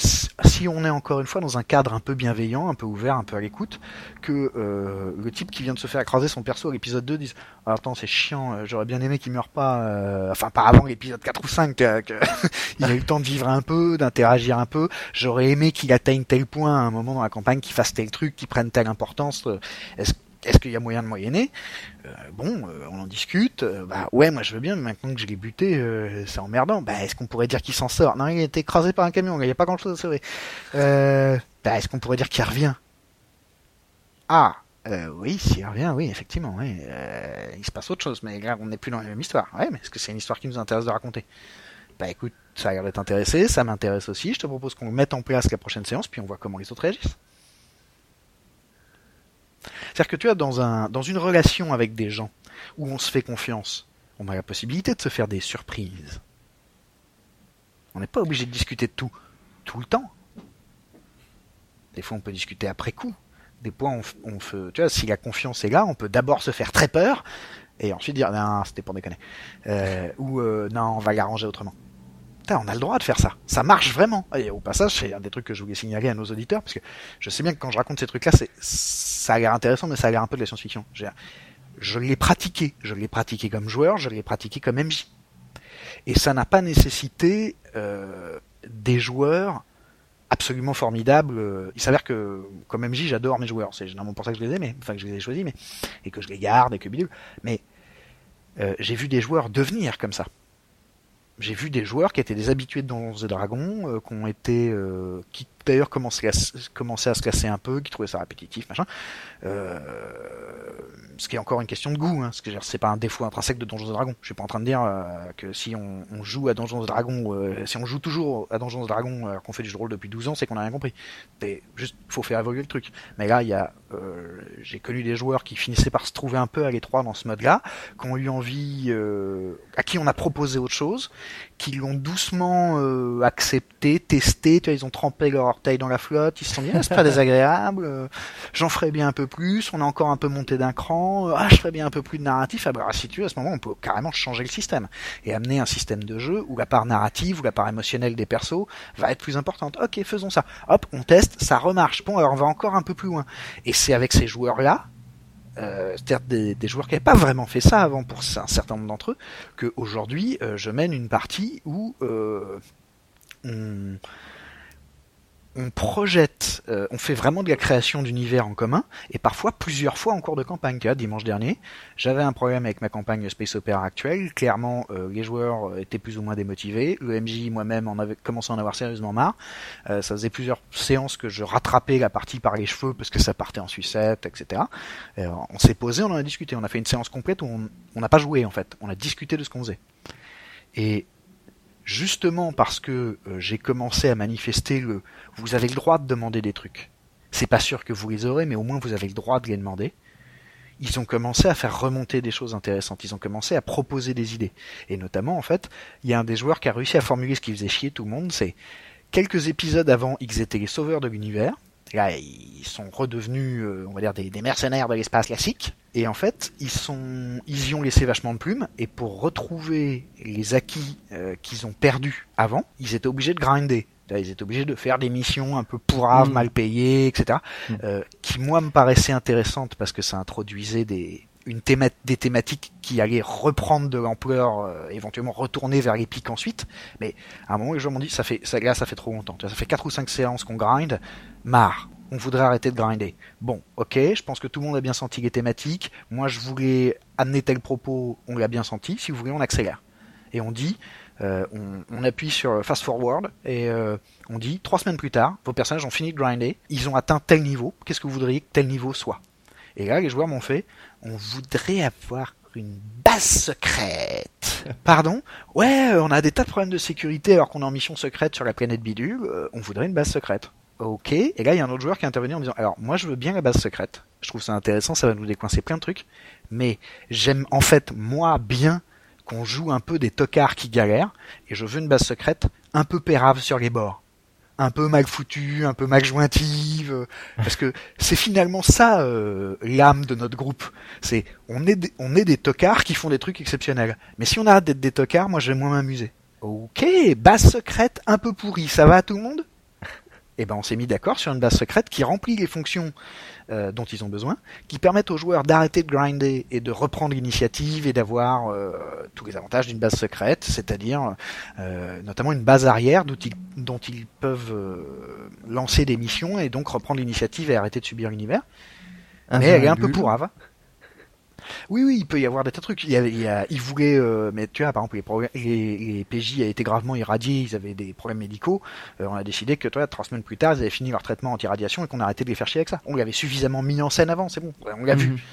si on est encore une fois dans un cadre un peu bienveillant, un peu ouvert, un peu à l'écoute, que euh, le type qui vient de se faire écraser son perso à l'épisode deux dise « Attends, c'est chiant, euh, j'aurais bien aimé qu'il meure pas, euh, enfin pas avant l'épisode quatre ou cinq, euh, que... il a eu le temps de vivre un peu, d'interagir un peu, j'aurais aimé qu'il atteigne tel point à un moment dans la campagne, qu'il fasse tel truc, qu'il prenne telle importance, euh, est-ce Est-ce qu'il y a moyen de moyenner ? euh, Bon, euh, on en discute. Euh, bah ouais, moi je veux bien, mais maintenant que je l'ai buté, euh, c'est emmerdant. Bah est-ce qu'on pourrait dire qu'il s'en sort ? Non, il a été écrasé par un camion, il n'y a pas grand-chose à sauver. Euh, bah est-ce qu'on pourrait dire qu'il revient ? Ah, euh, oui, s'il revient, oui, effectivement. Oui. Euh, il se passe autre chose, mais là on n'est plus dans la même histoire. Ouais, mais est-ce que c'est une histoire qui nous intéresse de raconter ? Bah écoute, ça a l'air d'être intéressé, ça m'intéresse aussi. Je te propose qu'on le mette en place la prochaine séance, puis on voit comment les autres réagissent. C'est-à-dire que tu as dans, un, dans une relation avec des gens où on se fait confiance, on a la possibilité de se faire des surprises. On n'est pas obligé de discuter de tout, tout le temps. Des fois, on peut discuter après coup. Des fois, on, on fait, tu vois, si la confiance est là, on peut d'abord se faire très peur et ensuite dire « Non, c'était pour déconner. Euh, » ou euh, « Non, on va l'arranger autrement. » On a le droit de faire ça, ça marche vraiment. Et au passage, c'est un des trucs que je voulais signaler à nos auditeurs, parce que je sais bien que quand je raconte ces trucs-là, c'est... ça a l'air intéressant, mais ça a l'air un peu de la science-fiction. Je l'ai pratiqué, je l'ai pratiqué comme joueur, je l'ai pratiqué comme M J. Et ça n'a pas nécessité euh, des joueurs absolument formidables. Il s'avère que, comme M J, j'adore mes joueurs, c'est généralement pour ça que je les ai aimés, enfin que je les ai choisis, mais... et que je les garde, et que bidule. Mais euh, j'ai vu des joueurs devenir comme ça. J'ai vu des joueurs qui étaient des habitués de Dungeons et Dragons, euh, qui ont été, euh, qui d'ailleurs commençaient à, commençaient à se casser un peu, qui trouvaient ça répétitif, machin. Euh, ce qui est encore une question de goût, hein, parce que c'est pas un défaut intrinsèque de Dungeons et Dragons. Je suis pas en train de dire euh, que si on, on joue à Dungeons et Dragons, euh, si on joue toujours à Dungeons et Dragons, euh, qu'on fait du jeu de rôle depuis douze ans, c'est qu'on a rien compris. C'est juste, faut faire évoluer le truc. Mais là, il y a, euh, j'ai connu des joueurs qui finissaient par se trouver un peu à l'étroit dans ce mode-là, qui ont eu envie, euh, à qui on a proposé autre chose, qui l'ont doucement euh, accepté, testé, tu vois, ils ont trempé leur orteil dans la flotte, ils se sont dit ah, c'est pas désagréable, euh, j'en ferais bien un peu plus, on a encore un peu monté d'un cran, euh, ah je ferais bien un peu plus de narratif, ah bah si tu veux, à ce moment on peut carrément changer le système et amener un système de jeu où la part narrative ou la part émotionnelle des persos va être plus importante. Ok, faisons ça, hop, on teste, ça remarche, bon alors on va encore un peu plus loin. Et c'est avec ces joueurs là, Euh, c'est-à-dire des, des joueurs qui n'avaient pas vraiment fait ça avant pour un certain nombre d'entre eux, que aujourd'hui euh, je mène une partie où euh, on, on projette euh, on fait vraiment de la création d'univers en commun, et parfois plusieurs fois en cours de campagne. Là, dimanche dernier, j'avais un problème avec ma campagne Space Opera actuelle. Clairement, euh, les joueurs étaient plus ou moins démotivés. Le M J, moi-même, en avait commencé à en avoir sérieusement marre. Euh, ça faisait plusieurs séances que je rattrapais la partie par les cheveux parce que ça partait en sucette, et cetera. Euh, on s'est posé, on en a discuté. On a fait une séance complète où on n'a pas joué, en fait. On a discuté de ce qu'on faisait. Et justement parce que euh, j'ai commencé à manifester le « vous avez le droit de demander des trucs ». C'est pas sûr que vous les aurez, mais au moins vous avez le droit de les demander. Ils ont commencé à faire remonter des choses intéressantes. Ils ont commencé à proposer des idées. Et notamment, en fait, il y a un des joueurs qui a réussi à formuler ce qui faisait chier tout le monde. C'est quelques épisodes avant, ils étaient les sauveurs de l'univers. Là, ils sont redevenus, on va dire, des, des mercenaires de l'espace classique. Et en fait, ils sont, ils y ont laissé vachement de plumes. Et pour retrouver les acquis euh, qu'ils ont perdus avant, ils étaient obligés de grinder. Ils étaient obligés de faire des missions un peu pourraves, mmh. mal payées, et cetera. Mmh. Euh, qui, moi, me paraissaient intéressantes parce que ça introduisait des, une théma- des thématiques qui allaient reprendre de l'ampleur, euh, éventuellement retourner vers les pics ensuite. Mais à un moment, les gens m'ont dit, ça fait, ça, là, ça fait trop longtemps. Ça fait quatre ou cinq séances qu'on grind. Marre. On voudrait arrêter de grinder. Bon, ok, je pense que tout le monde a bien senti les thématiques. Moi, je voulais amener tel propos, on l'a bien senti. Si vous voulez, on accélère. Et on dit... Euh, on, on appuie sur fast forward et euh, on dit trois semaines plus tard, vos personnages ont fini de grinder, ils ont atteint tel niveau, qu'est-ce que vous voudriez que tel niveau soit? Et là, les joueurs m'ont fait, on voudrait avoir une base secrète. Pardon? Ouais, on a des tas de problèmes de sécurité alors qu'on est en mission secrète sur la planète bidule, euh, on voudrait une base secrète. Ok, et là il y a un autre joueur qui est intervenu en disant, alors moi je veux bien la base secrète, je trouve ça intéressant, ça va nous décoincer plein de trucs, mais j'aime en fait moi bien qu'on joue un peu des tocards qui galèrent, et je veux une base secrète un peu pérave sur les bords. Un peu mal foutue, un peu mal jointive, parce que c'est finalement ça euh, l'âme de notre groupe. C'est on est, des, on est des tocards qui font des trucs exceptionnels. Mais si on a hâte d'être des tocards, moi je vais moins m'amuser. Ok, base secrète un peu pourrie, ça va à tout le monde ? Eh ben on s'est mis d'accord sur une base secrète qui remplit les fonctions euh, dont ils ont besoin, qui permettent aux joueurs d'arrêter de grinder et de reprendre l'initiative et d'avoir euh, tous les avantages d'une base secrète, c'est-à-dire euh, notamment une base arrière dont ils, dont ils peuvent euh, lancer des missions et donc reprendre l'initiative et arrêter de subir l'univers. Un Mais elle est un peu pourrave. Oui, oui, il peut y avoir des tas de trucs. Il, y a, il, y a, il voulait, euh, mais tu vois, par exemple, les, progr- les, les P J a été gravement irradiés, ils avaient des problèmes médicaux. Euh, on a décidé que, toi, trois semaines plus tard, ils avaient fini leur traitement anti-radiation et qu'on arrêtait de les faire chier avec ça. On l'avait suffisamment mis en scène avant, c'est bon, on l'a mm-hmm. vu.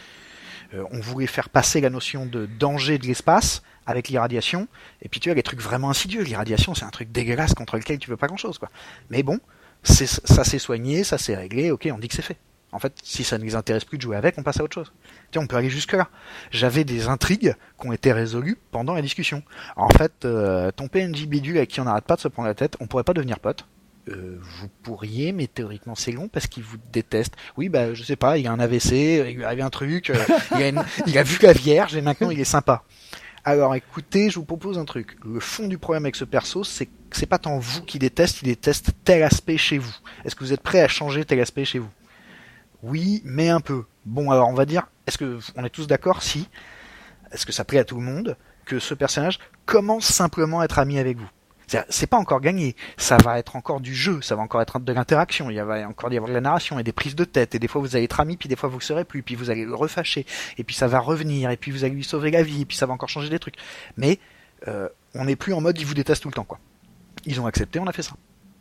Euh, on voulait faire passer la notion de danger de l'espace avec l'irradiation. Et puis tu vois, les trucs vraiment insidieux. L'irradiation, c'est un truc dégueulasse contre lequel tu veux pas grand-chose, quoi. Mais bon, c'est, ça s'est soigné, ça s'est réglé. Ok, on dit que c'est fait. En fait, si ça ne les intéresse plus de jouer avec, on passe à autre chose. Tiens, on peut aller jusque-là. J'avais des intrigues qui ont été résolues pendant la discussion. En fait, euh, ton P N J bidule à qui on n'arrête pas de se prendre la tête, on pourrait pas devenir pote. Euh, vous pourriez, mais théoriquement c'est long parce qu'il vous déteste. Oui, bah je sais pas, il a un A V C, il lui arrive un truc, euh, il, a une, il a vu la Vierge et maintenant il est sympa. Alors écoutez, je vous propose un truc. Le fond du problème avec ce perso, c'est que c'est pas tant vous qui déteste, il déteste tel aspect chez vous. Est-ce que vous êtes prêt à changer tel aspect chez vous ? Oui, mais un peu. Bon, alors on va dire, est-ce que on est tous d'accord si, est-ce que ça plaît à tout le monde, que ce personnage commence simplement à être ami avec vous ? C'est-à-dire, c'est pas encore gagné, ça va être encore du jeu, ça va encore être de l'interaction, il va encore y avoir de la narration et des prises de tête, et des fois vous allez être amis, puis des fois vous le serez plus, puis vous allez le refâcher, et puis ça va revenir, et puis vous allez lui sauver la vie, et puis ça va encore changer des trucs. Mais euh, on n'est plus en mode, ils vous détestent tout le temps, quoi. Ils ont accepté, on a fait ça.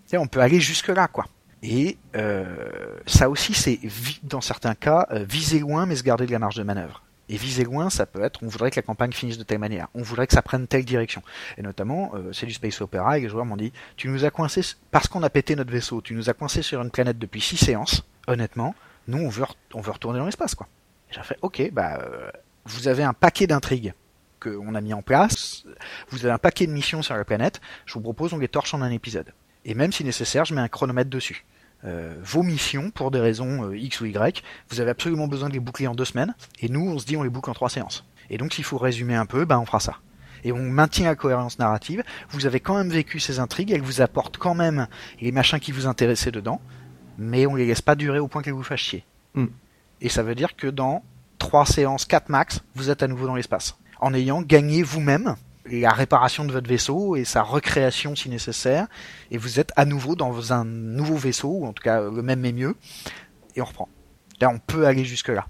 C'est-à-dire, on peut aller jusque-là, quoi. Et euh, ça aussi, c'est dans certains cas euh, viser loin, mais se garder de la marge de manœuvre. Et viser loin, ça peut être on voudrait que la campagne finisse de telle manière, on voudrait que ça prenne telle direction. Et notamment, euh, c'est du space opéra et les joueurs m'ont dit tu nous as coincés parce qu'on a pété notre vaisseau, tu nous as coincés sur une planète depuis six séances. Honnêtement, nous on veut re- on veut retourner dans l'espace, quoi. Et j'ai fait ok, bah euh, vous avez un paquet d'intrigues qu'on a mis en place, vous avez un paquet de missions sur la planète. Je vous propose on les torche en un épisode. Et même si nécessaire, je mets un chronomètre dessus. Euh, vos missions, pour des raisons euh, X ou Y, vous avez absolument besoin de les boucler en deux semaines, et nous, on se dit on les boucle en trois séances. Et donc, s'il faut résumer un peu, ben on fera ça. Et on maintient la cohérence narrative, vous avez quand même vécu ces intrigues, elles vous apportent quand même les machins qui vous intéressaient dedans, mais on les laisse pas durer au point qu'elles vous fassent chier. Mm. Et ça veut dire que dans trois séances, quatre max, vous êtes à nouveau dans l'espace. En ayant gagné vous-même la réparation de votre vaisseau et sa recréation si nécessaire, et vous êtes à nouveau dans un nouveau vaisseau, ou en tout cas le même mais mieux, et on reprend. Là, on peut aller jusque-là.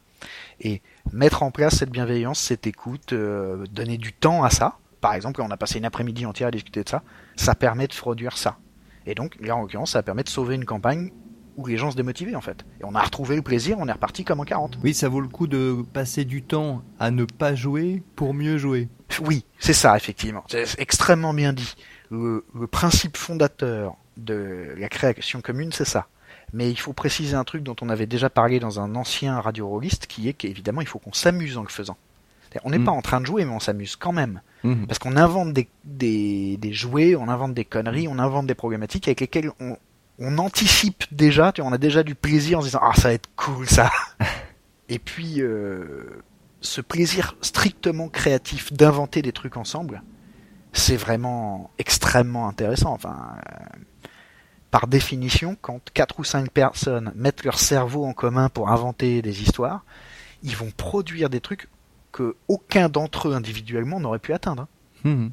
Et mettre en place cette bienveillance, cette écoute, euh, donner du temps à ça, par exemple, on a passé une après-midi entière à discuter de ça, ça permet de produire ça. Et donc, là, en l'occurrence, ça permet de sauver une campagne où les gens se démotivaient, en fait. Et on a retrouvé le plaisir, on est reparti comme en quarante. Oui, ça vaut le coup de passer du temps à ne pas jouer pour mieux jouer. Oui, c'est ça, effectivement. C'est extrêmement bien dit. Le, le principe fondateur de la création commune, c'est ça. Mais il faut préciser un truc dont on avait déjà parlé dans un ancien radio-rolliste, qui est qu'évidemment, il faut qu'on s'amuse en le faisant. C'est-à-dire, on n'est mmh. pas en train de jouer, mais on s'amuse quand même. Mmh. Parce qu'on invente des, des, des jouets, on invente des conneries, on invente des problématiques avec lesquelles on... on anticipe déjà, tu vois, on a déjà du plaisir en se disant « Ah, ça va être cool, ça !» Et puis, euh, ce plaisir strictement créatif d'inventer des trucs ensemble, c'est vraiment extrêmement intéressant. Enfin, euh, par définition, quand quatre ou cinq personnes mettent leur cerveau en commun pour inventer des histoires, ils vont produire des trucs qu'aucun d'entre eux individuellement n'aurait pu atteindre. Mmh.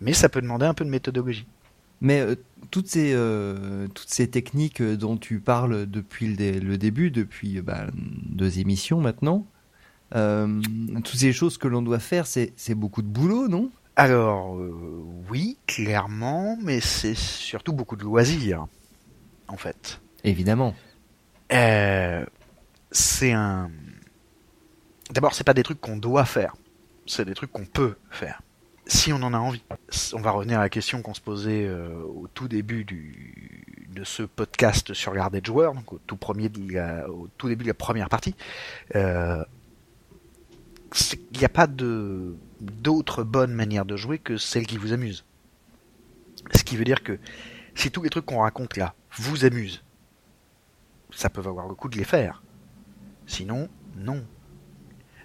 Mais ça peut demander un peu de méthodologie. Mais euh, toutes ces euh, toutes ces techniques dont tu parles depuis le, dé- le début, depuis bah, deux émissions maintenant, euh, toutes ces choses que l'on doit faire, c'est c'est beaucoup de boulot, non ? Alors euh, oui, clairement, mais c'est surtout beaucoup de loisirs, en fait. Évidemment. Euh, c'est un. D'abord, c'est pas des trucs qu'on doit faire, c'est des trucs qu'on peut faire. Si on en a envie. On va revenir à la question qu'on se posait euh, au tout début du, de ce podcast sur l'art des joueurs, donc au tout, premier de la, au tout début de la première partie. Euh, il n'y a pas de, d'autre bonne manière de jouer que celle qui vous amuse. Ce qui veut dire que si tous les trucs qu'on raconte là vous amusent, ça peut valoir le coup de les faire. Sinon, non.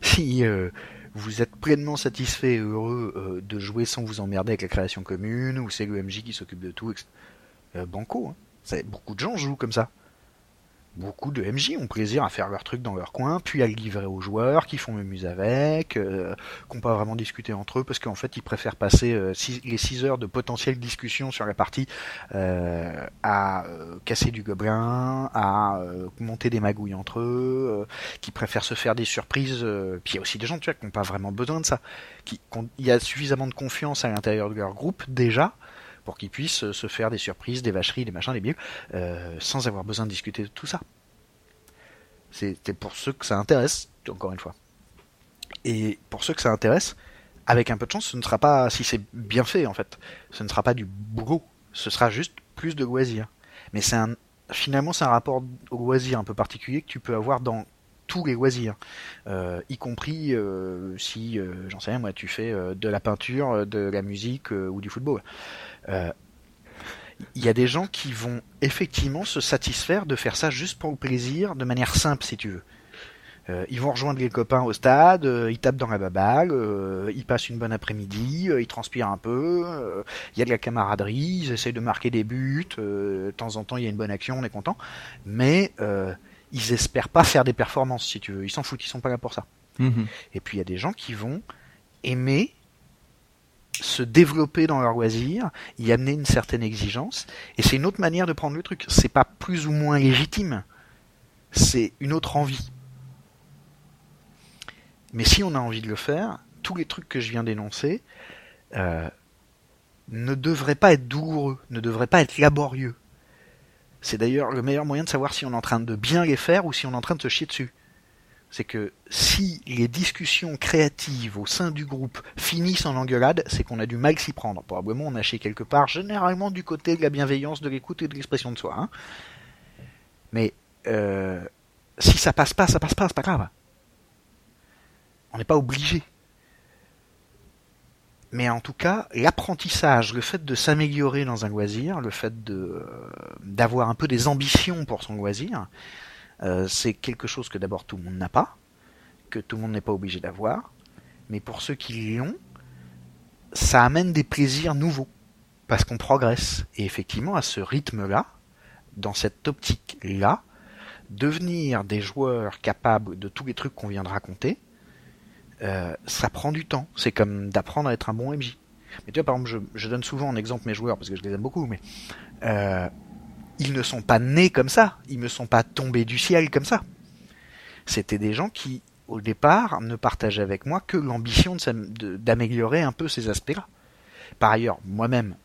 Si... Euh, vous êtes pleinement satisfait et heureux euh, de jouer sans vous emmerder avec la création commune, ou c'est l'O M J qui s'occupe de tout, et cetera. Euh, banco, hein. C'est, beaucoup de gens jouent comme ça. Beaucoup de M J ont plaisir à faire leur truc dans leur coin, puis à le livrer aux joueurs, qui font m'amuse avec, euh, qu'on peut vraiment discuter entre eux, parce qu'en fait, ils préfèrent passer euh, six, les six heures de potentielle discussion sur la partie euh, à euh, casser du gobelin, à euh, monter des magouilles entre eux, euh, qui préfèrent se faire des surprises. Euh, puis il y a aussi des gens, tu vois, qui n'ont pas vraiment besoin de ça. Qui, il y a suffisamment de confiance à l'intérieur de leur groupe, déjà, pour qu'ils puissent se faire des surprises, des vacheries, des machins, des bibles, euh, sans avoir besoin de discuter de tout ça. C'est, c'est pour ceux que ça intéresse, encore une fois. Et pour ceux que ça intéresse, avec un peu de chance, ce ne sera pas, si c'est bien fait en fait, ce ne sera pas du boulot, ce sera juste plus de loisirs. Mais c'est un, finalement c'est un rapport au loisir un peu particulier que tu peux avoir dans tous les loisirs, euh, y compris euh, si, euh, j'en sais rien moi, tu fais euh, de la peinture, de la musique euh, ou du football. Euh, y a des gens qui vont effectivement se satisfaire de faire ça juste pour le plaisir, de manière simple si tu veux. Euh, ils vont rejoindre les copains au stade, euh, ils tapent dans la baballe, euh, ils passent une bonne après-midi, euh, ils transpirent un peu, euh, y a de la camaraderie, ils essayent de marquer des buts, euh, de temps en temps il y a une bonne action, on est content, mais euh, ils espèrent pas faire des performances si tu veux, ils s'en foutent, ils sont pas là pour ça. Mmh. Et puis il y a des gens qui vont aimer se développer dans leur loisir, y amener une certaine exigence, et c'est une autre manière de prendre le truc. C'est pas plus ou moins légitime, c'est une autre envie. Mais si on a envie de le faire, tous les trucs que je viens d'énoncer euh, ne devraient pas être douloureux, ne devraient pas être laborieux. C'est d'ailleurs le meilleur moyen de savoir si on est en train de bien les faire ou si on est en train de se chier dessus. C'est que si les discussions créatives au sein du groupe finissent en engueulade, c'est qu'on a du mal s'y prendre. Probablement on a chié quelque part, généralement du côté de la bienveillance, de l'écoute et de l'expression de soi. Hein. Mais euh, si ça passe pas, ça passe pas, c'est pas grave. On n'est pas obligé. Mais en tout cas, l'apprentissage, le fait de s'améliorer dans un loisir, le fait de euh, d'avoir un peu des ambitions pour son loisir... Euh, c'est quelque chose que d'abord tout le monde n'a pas, que tout le monde n'est pas obligé d'avoir, mais pour ceux qui l'ont, ça amène des plaisirs nouveaux, parce qu'on progresse. Et effectivement, à ce rythme-là, dans cette optique-là, devenir des joueurs capables de tous les trucs qu'on vient de raconter, euh, ça prend du temps. C'est comme d'apprendre à être un bon M J. Mais tu vois, par exemple, je, je donne souvent en exemple mes joueurs, parce que je les aime beaucoup, mais euh, ils ne sont pas nés comme ça. Ils ne sont pas tombés du ciel comme ça. C'était des gens qui, au départ, ne partageaient avec moi que l'ambition de, de, d'améliorer un peu ces aspects-là. Par ailleurs, moi-même,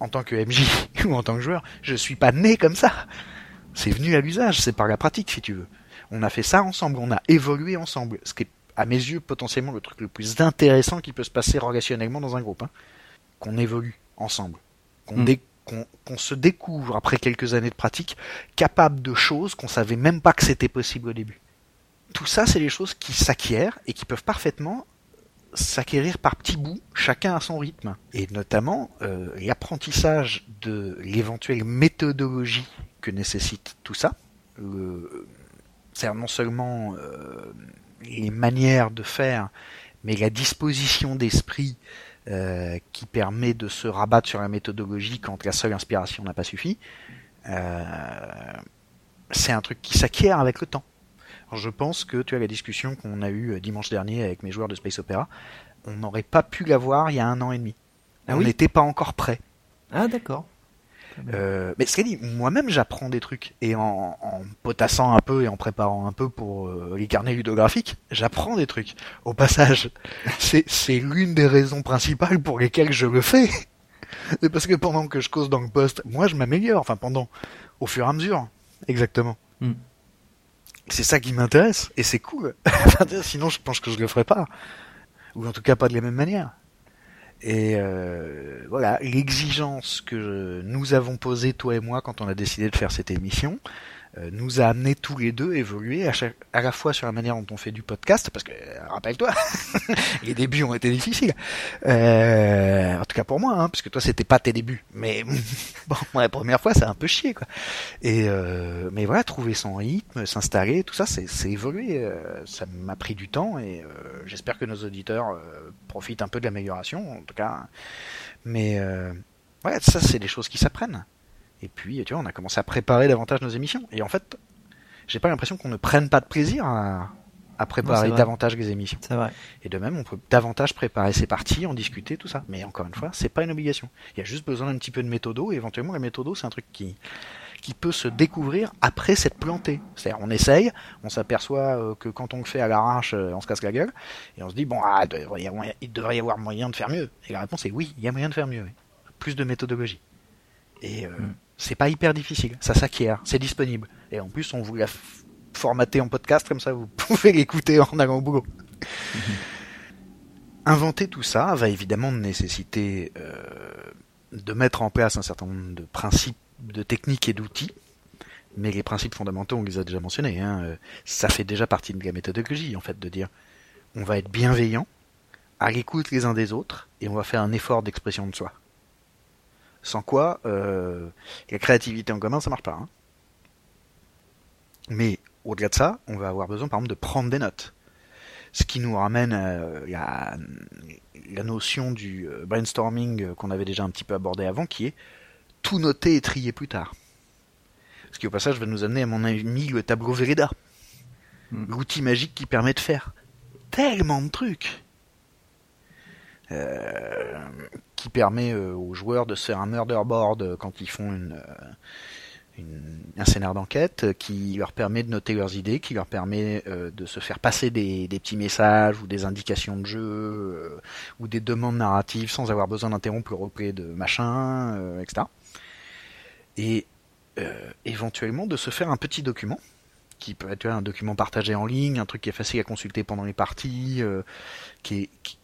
en tant que M J ou en tant que joueur, je ne suis pas né comme ça. C'est venu à l'usage, c'est par la pratique, si tu veux. On a fait ça ensemble, on a évolué ensemble, ce qui est, à mes yeux, potentiellement le truc le plus intéressant qui peut se passer relationnellement dans un groupe. Hein. Qu'on évolue ensemble, qu'on, mmh. dé- qu'on, qu'on se découvre, après quelques années de pratique, capable de choses qu'on ne savait même pas que c'était possible au début. Tout ça, c'est des choses qui s'acquièrent et qui peuvent parfaitement s'acquérir par petits bouts, chacun à son rythme. Et notamment, euh, l'apprentissage de l'éventuelle méthodologie que nécessite tout ça, le... c'est-à-dire non seulement euh, les manières de faire, mais la disposition d'esprit euh, qui permet de se rabattre sur la méthodologie quand la seule inspiration n'a pas suffi, euh, c'est un truc qui s'acquiert avec le temps. Alors je pense que, tu vois, la discussion qu'on a eue dimanche dernier avec mes joueurs de Space Opera, on n'aurait pas pu l'avoir il y a un an et demi. Ah, on n'était oui pas encore prêts. Ah d'accord. Euh, mais ce qu'elle dit, moi-même j'apprends des trucs et en, en potassant un peu et en préparant un peu pour euh, les carnets ludographiques, j'apprends des trucs au passage. c'est, c'est l'une des raisons principales pour lesquelles je le fais. C'est parce que pendant que je cause dans le poste, moi je m'améliore, enfin pendant, au fur et à mesure, exactement. Mm. C'est ça qui m'intéresse et c'est cool. Sinon je pense que je le ferais pas, ou en tout cas pas de la même manière. Et euh, voilà, l'exigence que nous avons posée, toi et moi, quand on a décidé de faire cette émission, euh, nous a amené tous les deux à évoluer à, chaque, à la fois sur la manière dont on fait du podcast, parce que, rappelle-toi, les débuts ont été difficiles. Euh, en tout cas pour moi, hein, parce que toi c'était pas tes débuts, mais bon, la première fois c'est un peu chier, quoi. Et euh, mais voilà, trouver son rythme, s'installer, tout ça, c'est, c'est évolué. Euh, ça m'a pris du temps et euh, j'espère que nos auditeurs euh, profitent un peu de l'amélioration, en tout cas. Mais euh, ouais, ça c'est des choses qui s'apprennent. Et puis, tu vois, on a commencé à préparer davantage nos émissions. Et en fait, j'ai pas l'impression qu'on ne prenne pas de plaisir à, à préparer non, davantage les émissions. C'est vrai. Et de même, on peut davantage préparer ses parties, en discuter, tout ça. Mais encore une fois, c'est pas une obligation. Il y a juste besoin d'un petit peu de méthodo. Et éventuellement, la méthodo, c'est un truc qui, qui peut se découvrir après s'être planté. C'est-à-dire, on essaye, on s'aperçoit que quand on le fait à l'arrache, on se casse la gueule. Et on se dit, bon, ah, il devrait y avoir, il devrait y avoir moyen de faire mieux. Et la réponse est oui, il y a moyen de faire mieux. Plus de méthodologie. Et... Euh, mm. C'est pas hyper difficile, ça s'acquiert, c'est disponible. Et en plus, on vous l'a f- formaté en podcast, comme ça vous pouvez l'écouter en allant au boulot. Mmh. Inventer tout ça va évidemment nécessiter euh, de mettre en place un certain nombre de principes, de techniques et d'outils. Mais les principes fondamentaux, on les a déjà mentionnés. Hein. Ça fait déjà partie de la méthodologie, en fait, de dire on va être bienveillant, à l'écoute les uns des autres, et on va faire un effort d'expression de soi. Sans quoi, euh, la créativité en commun, ça marche pas. Hein. Mais au-delà de ça, on va avoir besoin, par exemple, de prendre des notes. Ce qui nous ramène à la, la notion du brainstorming qu'on avait déjà un petit peu abordé avant, qui est tout noter et trier plus tard. Ce qui, au passage, va nous amener, à mon ami, le tableau Velleda. Mmh. L'outil magique qui permet de faire tellement de trucs. Euh, qui permet euh, aux joueurs de se faire un murder board quand ils font une, euh, une, un scénar d'enquête, euh, qui leur permet de noter leurs idées, qui leur permet euh, de se faire passer des, des petits messages ou des indications de jeu euh, ou des demandes narratives sans avoir besoin d'interrompre le replay de machin, euh, et cetera. Et euh, éventuellement de se faire un petit document qui peut être un document partagé en ligne, un truc qui est facile à consulter pendant les parties, euh, qui est... Qui,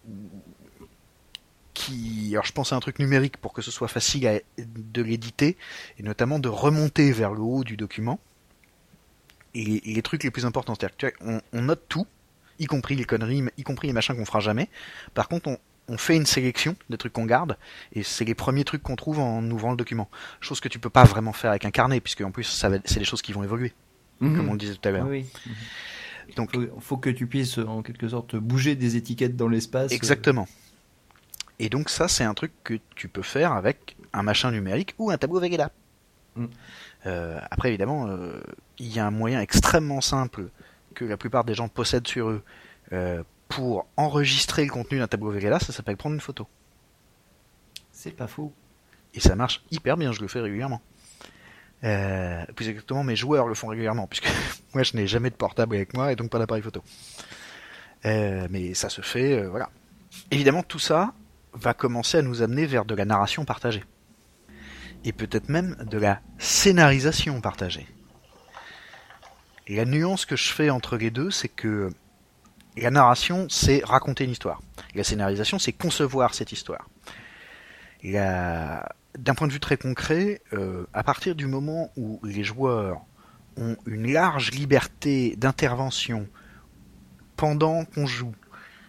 Qui, alors je pense à un truc numérique pour que ce soit facile à, de l'éditer et notamment de remonter vers le haut du document et, et les trucs les plus importants, c'est-à-dire qu'on on note tout, y compris les conneries, y compris les machins qu'on fera jamais. Par contre, on, on fait une sélection des trucs qu'on garde et c'est les premiers trucs qu'on trouve en ouvrant le document. Chose que tu peux pas vraiment faire avec un carnet puisque en plus ça va, c'est des choses qui vont évoluer, mmh, comme on le disait tout à l'heure. Oui. Mmh. Donc, il faut, faut que tu puisses en quelque sorte bouger des étiquettes dans l'espace. Exactement. Euh... Et donc ça, c'est un truc que tu peux faire avec un machin numérique ou un tableau Velleda. Mm. Euh, après, évidemment, euh, il y a un moyen extrêmement simple que la plupart des gens possèdent sur eux euh, pour enregistrer le contenu d'un tableau Vegela, ça s'appelle prendre une photo. C'est pas faux. Et ça marche hyper bien, je le fais régulièrement. Euh, plus exactement, mes joueurs le font régulièrement, puisque moi je n'ai jamais de portable avec moi et donc pas d'appareil photo. Euh, mais ça se fait, euh, voilà. Évidemment, tout ça va commencer à nous amener vers de la narration partagée. Et peut-être même de la scénarisation partagée. Et la nuance que je fais entre les deux, c'est que la narration, c'est raconter une histoire. La scénarisation, c'est concevoir cette histoire. La... D'un point de vue très concret, euh, à partir du moment où les joueurs ont une large liberté d'intervention pendant qu'on joue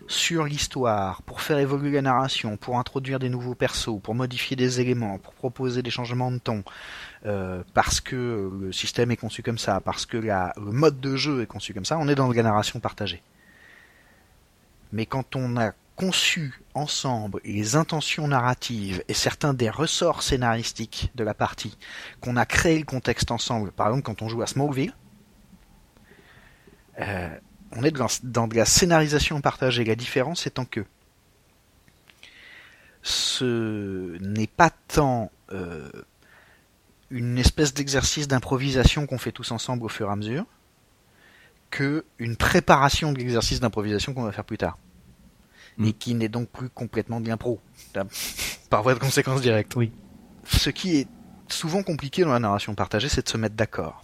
sur l'histoire, pour faire évoluer la narration, pour introduire des nouveaux persos, pour modifier des éléments, pour proposer des changements de ton, euh, parce que le système est conçu comme ça, parce que la, le mode de jeu est conçu comme ça, on est dans de la narration partagée. Mais quand on a conçu ensemble les intentions narratives et certains des ressorts scénaristiques de la partie, qu'on a créé le contexte ensemble, par exemple quand on joue à Smallville, euh, on est dans, dans de la scénarisation partagée, la différence étant que ce n'est pas tant euh, une espèce d'exercice d'improvisation qu'on fait tous ensemble au fur et à mesure, que une préparation de l'exercice d'improvisation qu'on va faire plus tard. Mais qui n'est donc plus complètement de l'impro, par voie de conséquence directe. Oui. Ce qui est souvent compliqué dans la narration partagée, c'est de se mettre d'accord.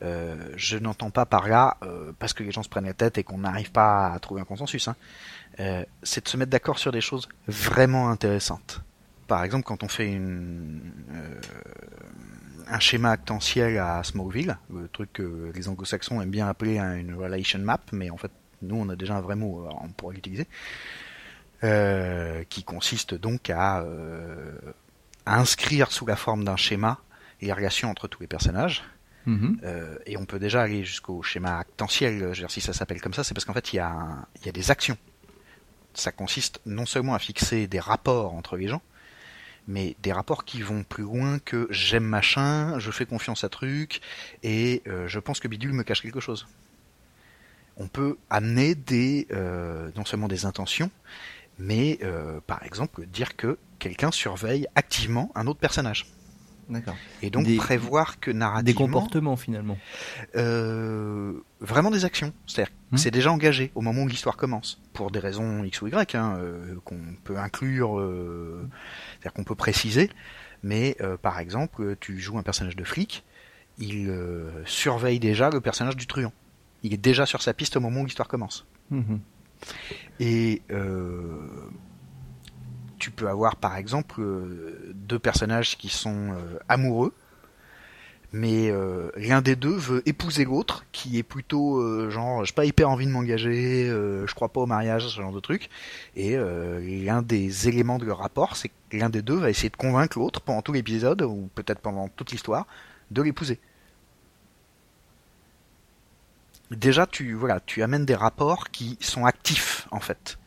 Euh, je n'entends pas par là, euh, parce que les gens se prennent la tête et qu'on n'arrive pas à trouver un consensus, hein. Euh, c'est de se mettre d'accord sur des choses vraiment intéressantes. Par exemple, quand on fait une, euh, un schéma actantiel à Smallville, le truc que les anglo-saxons aiment bien appeler une relation map, mais en fait, nous, on a déjà un vrai mot, on pourrait l'utiliser, euh, qui consiste donc à, euh, à inscrire sous la forme d'un schéma les relations entre tous les personnages. Mm-hmm. Euh, et on peut déjà aller jusqu'au schéma actantiel. Je veux dire, si ça s'appelle comme ça, c'est parce qu'en fait, il y a un, il y a des actions. Ça consiste non seulement à fixer des rapports entre les gens, mais des rapports qui vont plus loin que j'aime machin, je fais confiance à truc, et euh, je pense que Bidule me cache quelque chose. On peut amener des, euh, non seulement des intentions, mais euh, par exemple dire que quelqu'un surveille activement un autre personnage. D'accord. Et donc des, prévoir que narrativement... Des comportements finalement. Euh, vraiment des actions. C'est-à-dire que mmh. c'est déjà engagé au moment où l'histoire commence. Pour des raisons X ou Y, hein, euh, qu'on peut inclure, euh, c'est-à-dire qu'on peut préciser. Mais euh, par exemple, tu joues un personnage de flic, il euh, surveille déjà le personnage du truand. Il est déjà sur sa piste au moment où l'histoire commence. Mmh. Et euh, tu peux avoir, par exemple, euh, deux personnages qui sont euh, amoureux, mais euh, l'un des deux veut épouser l'autre, qui est plutôt, euh, genre, j'ai pas hyper envie de m'engager, euh, je crois pas au mariage, ce genre de truc. Et euh, l'un des éléments de leur rapport, c'est que l'un des deux va essayer de convaincre l'autre, pendant tout l'épisode, ou peut-être pendant toute l'histoire, de l'épouser. Déjà, tu voilà, tu amènes des rapports qui sont actifs en fait,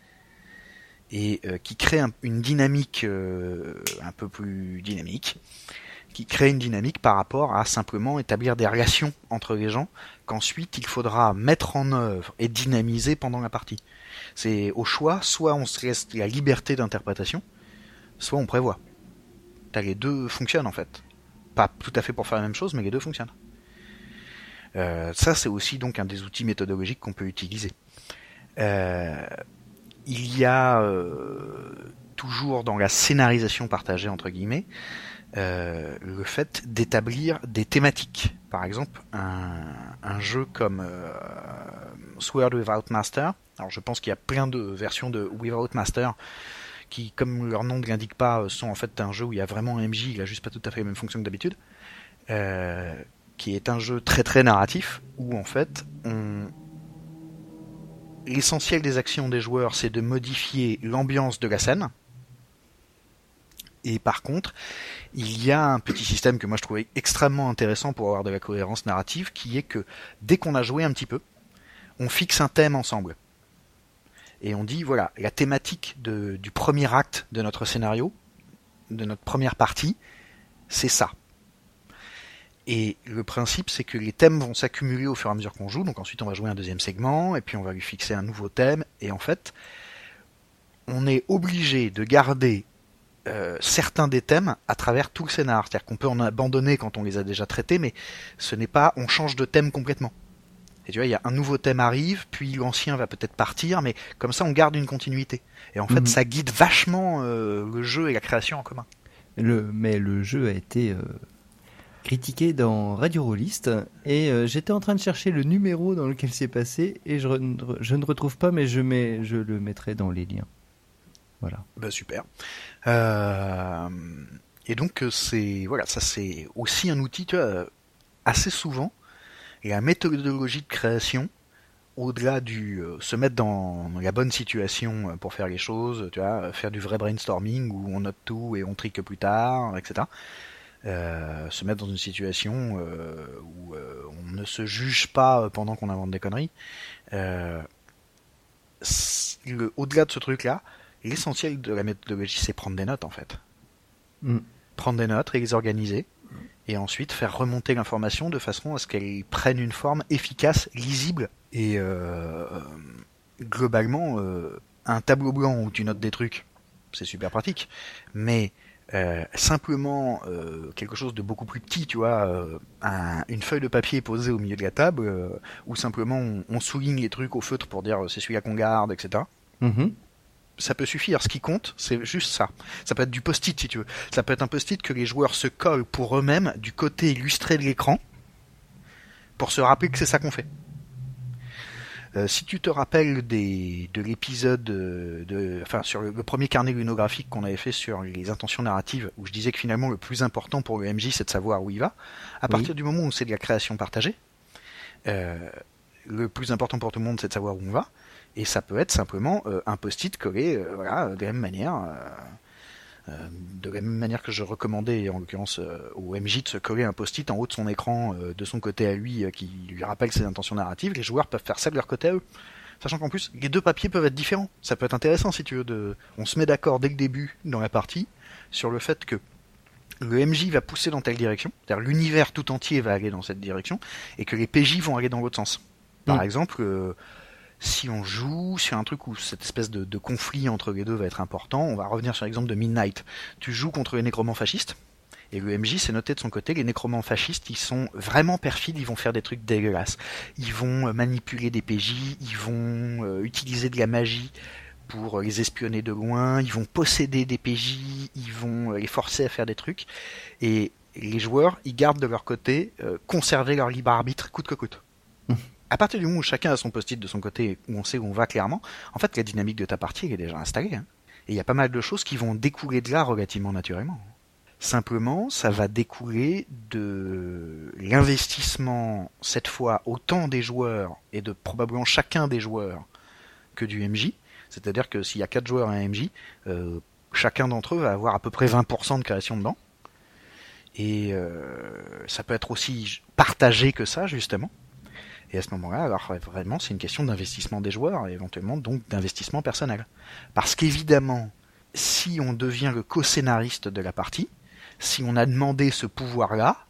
et euh, qui créent un, une dynamique euh, un peu plus dynamique, qui crée une dynamique par rapport à simplement établir des relations entre les gens qu'ensuite il faudra mettre en œuvre et dynamiser pendant la partie. C'est au choix, soit on se laisse la liberté d'interprétation, soit on prévoit. T'as, les deux fonctionnent en fait, pas tout à fait pour faire la même chose, mais les deux fonctionnent. Euh, ça, c'est aussi donc un des outils méthodologiques qu'on peut utiliser. Euh, il y a euh, toujours dans la scénarisation partagée entre guillemets euh, le fait d'établir des thématiques. Par exemple, un, un jeu comme euh, Sword Without Master. Alors, je pense qu'il y a plein de versions de Without Master qui, comme leur nom ne l'indique pas, sont en fait un jeu où il y a vraiment un M J. Il a juste pas tout à fait les mêmes fonctions que d'habitude. Euh, qui est un jeu très très narratif, où en fait, on... l'essentiel des actions des joueurs, c'est de modifier l'ambiance de la scène, et par contre, il y a un petit système que moi je trouvais extrêmement intéressant pour avoir de la cohérence narrative, qui est que, dès qu'on a joué un petit peu, on fixe un thème ensemble. Et on dit, voilà, la thématique de, du premier acte de notre scénario, de notre première partie, c'est ça. Et le principe, c'est que les thèmes vont s'accumuler au fur et à mesure qu'on joue, donc ensuite on va jouer un deuxième segment, et puis on va lui fixer un nouveau thème, Et en fait, on est obligé de garder euh, certains des thèmes à travers tout le scénar. C'est-à-dire qu'on peut en abandonner quand on les a déjà traités, mais ce n'est pas on change de thème complètement. Et tu vois, il y a un nouveau thème arrive, puis l'ancien va peut-être partir, mais comme ça on garde une continuité. Et en fait, mmh. ça guide vachement euh, le jeu et la création en commun. Le, mais le jeu a été euh, critiqué dans Radio Rollist, et euh, j'étais en train de chercher le numéro dans lequel c'est passé, et je, re, je ne retrouve pas, mais je, mets, je le mettrai dans les liens. Voilà. Bah super. Euh, et donc c'est voilà, ça c'est aussi un outil, tu vois, assez souvent. Et la méthodologie de création, au-delà du euh, se mettre dans la bonne situation pour faire les choses, tu vois, faire du vrai brainstorming où on note tout et on trique plus tard, et cetera. Euh, se mettre dans une situation euh, où euh, on ne se juge pas pendant qu'on invente des conneries. Euh, le, au-delà de ce truc-là, l'essentiel de la méthodologie, c'est prendre des notes, en fait. Mm. Prendre des notes et les organiser. Et ensuite faire remonter l'information de façon à ce qu'elle prenne une forme efficace, lisible. Et euh, globalement, euh, un tableau blanc où tu notes des trucs, c'est super pratique. Mais euh, simplement euh, quelque chose de beaucoup plus petit, tu vois, euh, un, une feuille de papier posée au milieu de la table, euh, où simplement on, on souligne les trucs au feutre pour dire c'est celui-là qu'on garde, et cetera. Mmh. Ça peut suffire, ce qui compte, c'est juste ça. Ça peut être du post-it, si tu veux. Ça peut être un post-it que les joueurs se collent pour eux-mêmes du côté illustré de l'écran pour se rappeler que c'est ça qu'on fait. Euh, si tu te rappelles des, de l'épisode de, enfin, sur le, le premier carnet lunographique qu'on avait fait sur les intentions narratives, où je disais que finalement le plus important pour le M J, c'est de savoir où il va, à oui. partir du moment où c'est de la création partagée, euh, le plus important pour tout le monde, c'est de savoir où on va. Et ça peut être simplement euh, un post-it collé, euh, voilà, de la même manière, euh, euh, de la même manière que je recommandais en l'occurrence euh, au M J de se coller un post-it en haut de son écran, euh, de son côté à lui, euh, qui lui rappelle ses intentions narratives. Les joueurs peuvent faire ça de leur côté à eux, sachant qu'en plus les deux papiers peuvent être différents. Ça peut être intéressant si tu veux. De... On se met d'accord dès le début dans la partie sur le fait que le M J va pousser dans telle direction, c'est-à-dire l'univers tout entier va aller dans cette direction, et que les P J vont aller dans l'autre sens. Par mmh. exemple. Euh, Si on joue sur un truc où cette espèce de, de conflit entre les deux va être important, on va revenir sur l'exemple de Midnight. Tu joues contre les nécromans fascistes, et le M J s'est noté de son côté, les nécromans fascistes, ils sont vraiment perfides, ils vont faire des trucs dégueulasses. Ils vont manipuler des P J, ils vont euh, utiliser de la magie pour les espionner de loin, ils vont posséder des P J, ils vont les forcer à faire des trucs, et les joueurs, ils gardent de leur côté, euh, conserver leur libre arbitre, coûte que coûte. Mmh. À partir du moment où chacun a son post-it de son côté, où on sait où on va clairement, en fait la dynamique de ta partie elle est déjà installée. Hein. Et il y a pas mal de choses qui vont découler de là relativement naturellement. Simplement, ça va découler de l'investissement, cette fois, autant des joueurs, et de probablement chacun des joueurs, que du M J. C'est-à-dire que s'il y a quatre joueurs et un M J, euh, chacun d'entre eux va avoir à peu près vingt pour cent de création dedans. Et euh, ça peut être aussi partagé que ça, justement. Et à ce moment-là, alors vraiment, c'est une question d'investissement des joueurs et éventuellement donc d'investissement personnel. Parce qu'évidemment, si on devient le co-scénariste de la partie, si on a demandé ce pouvoir-là,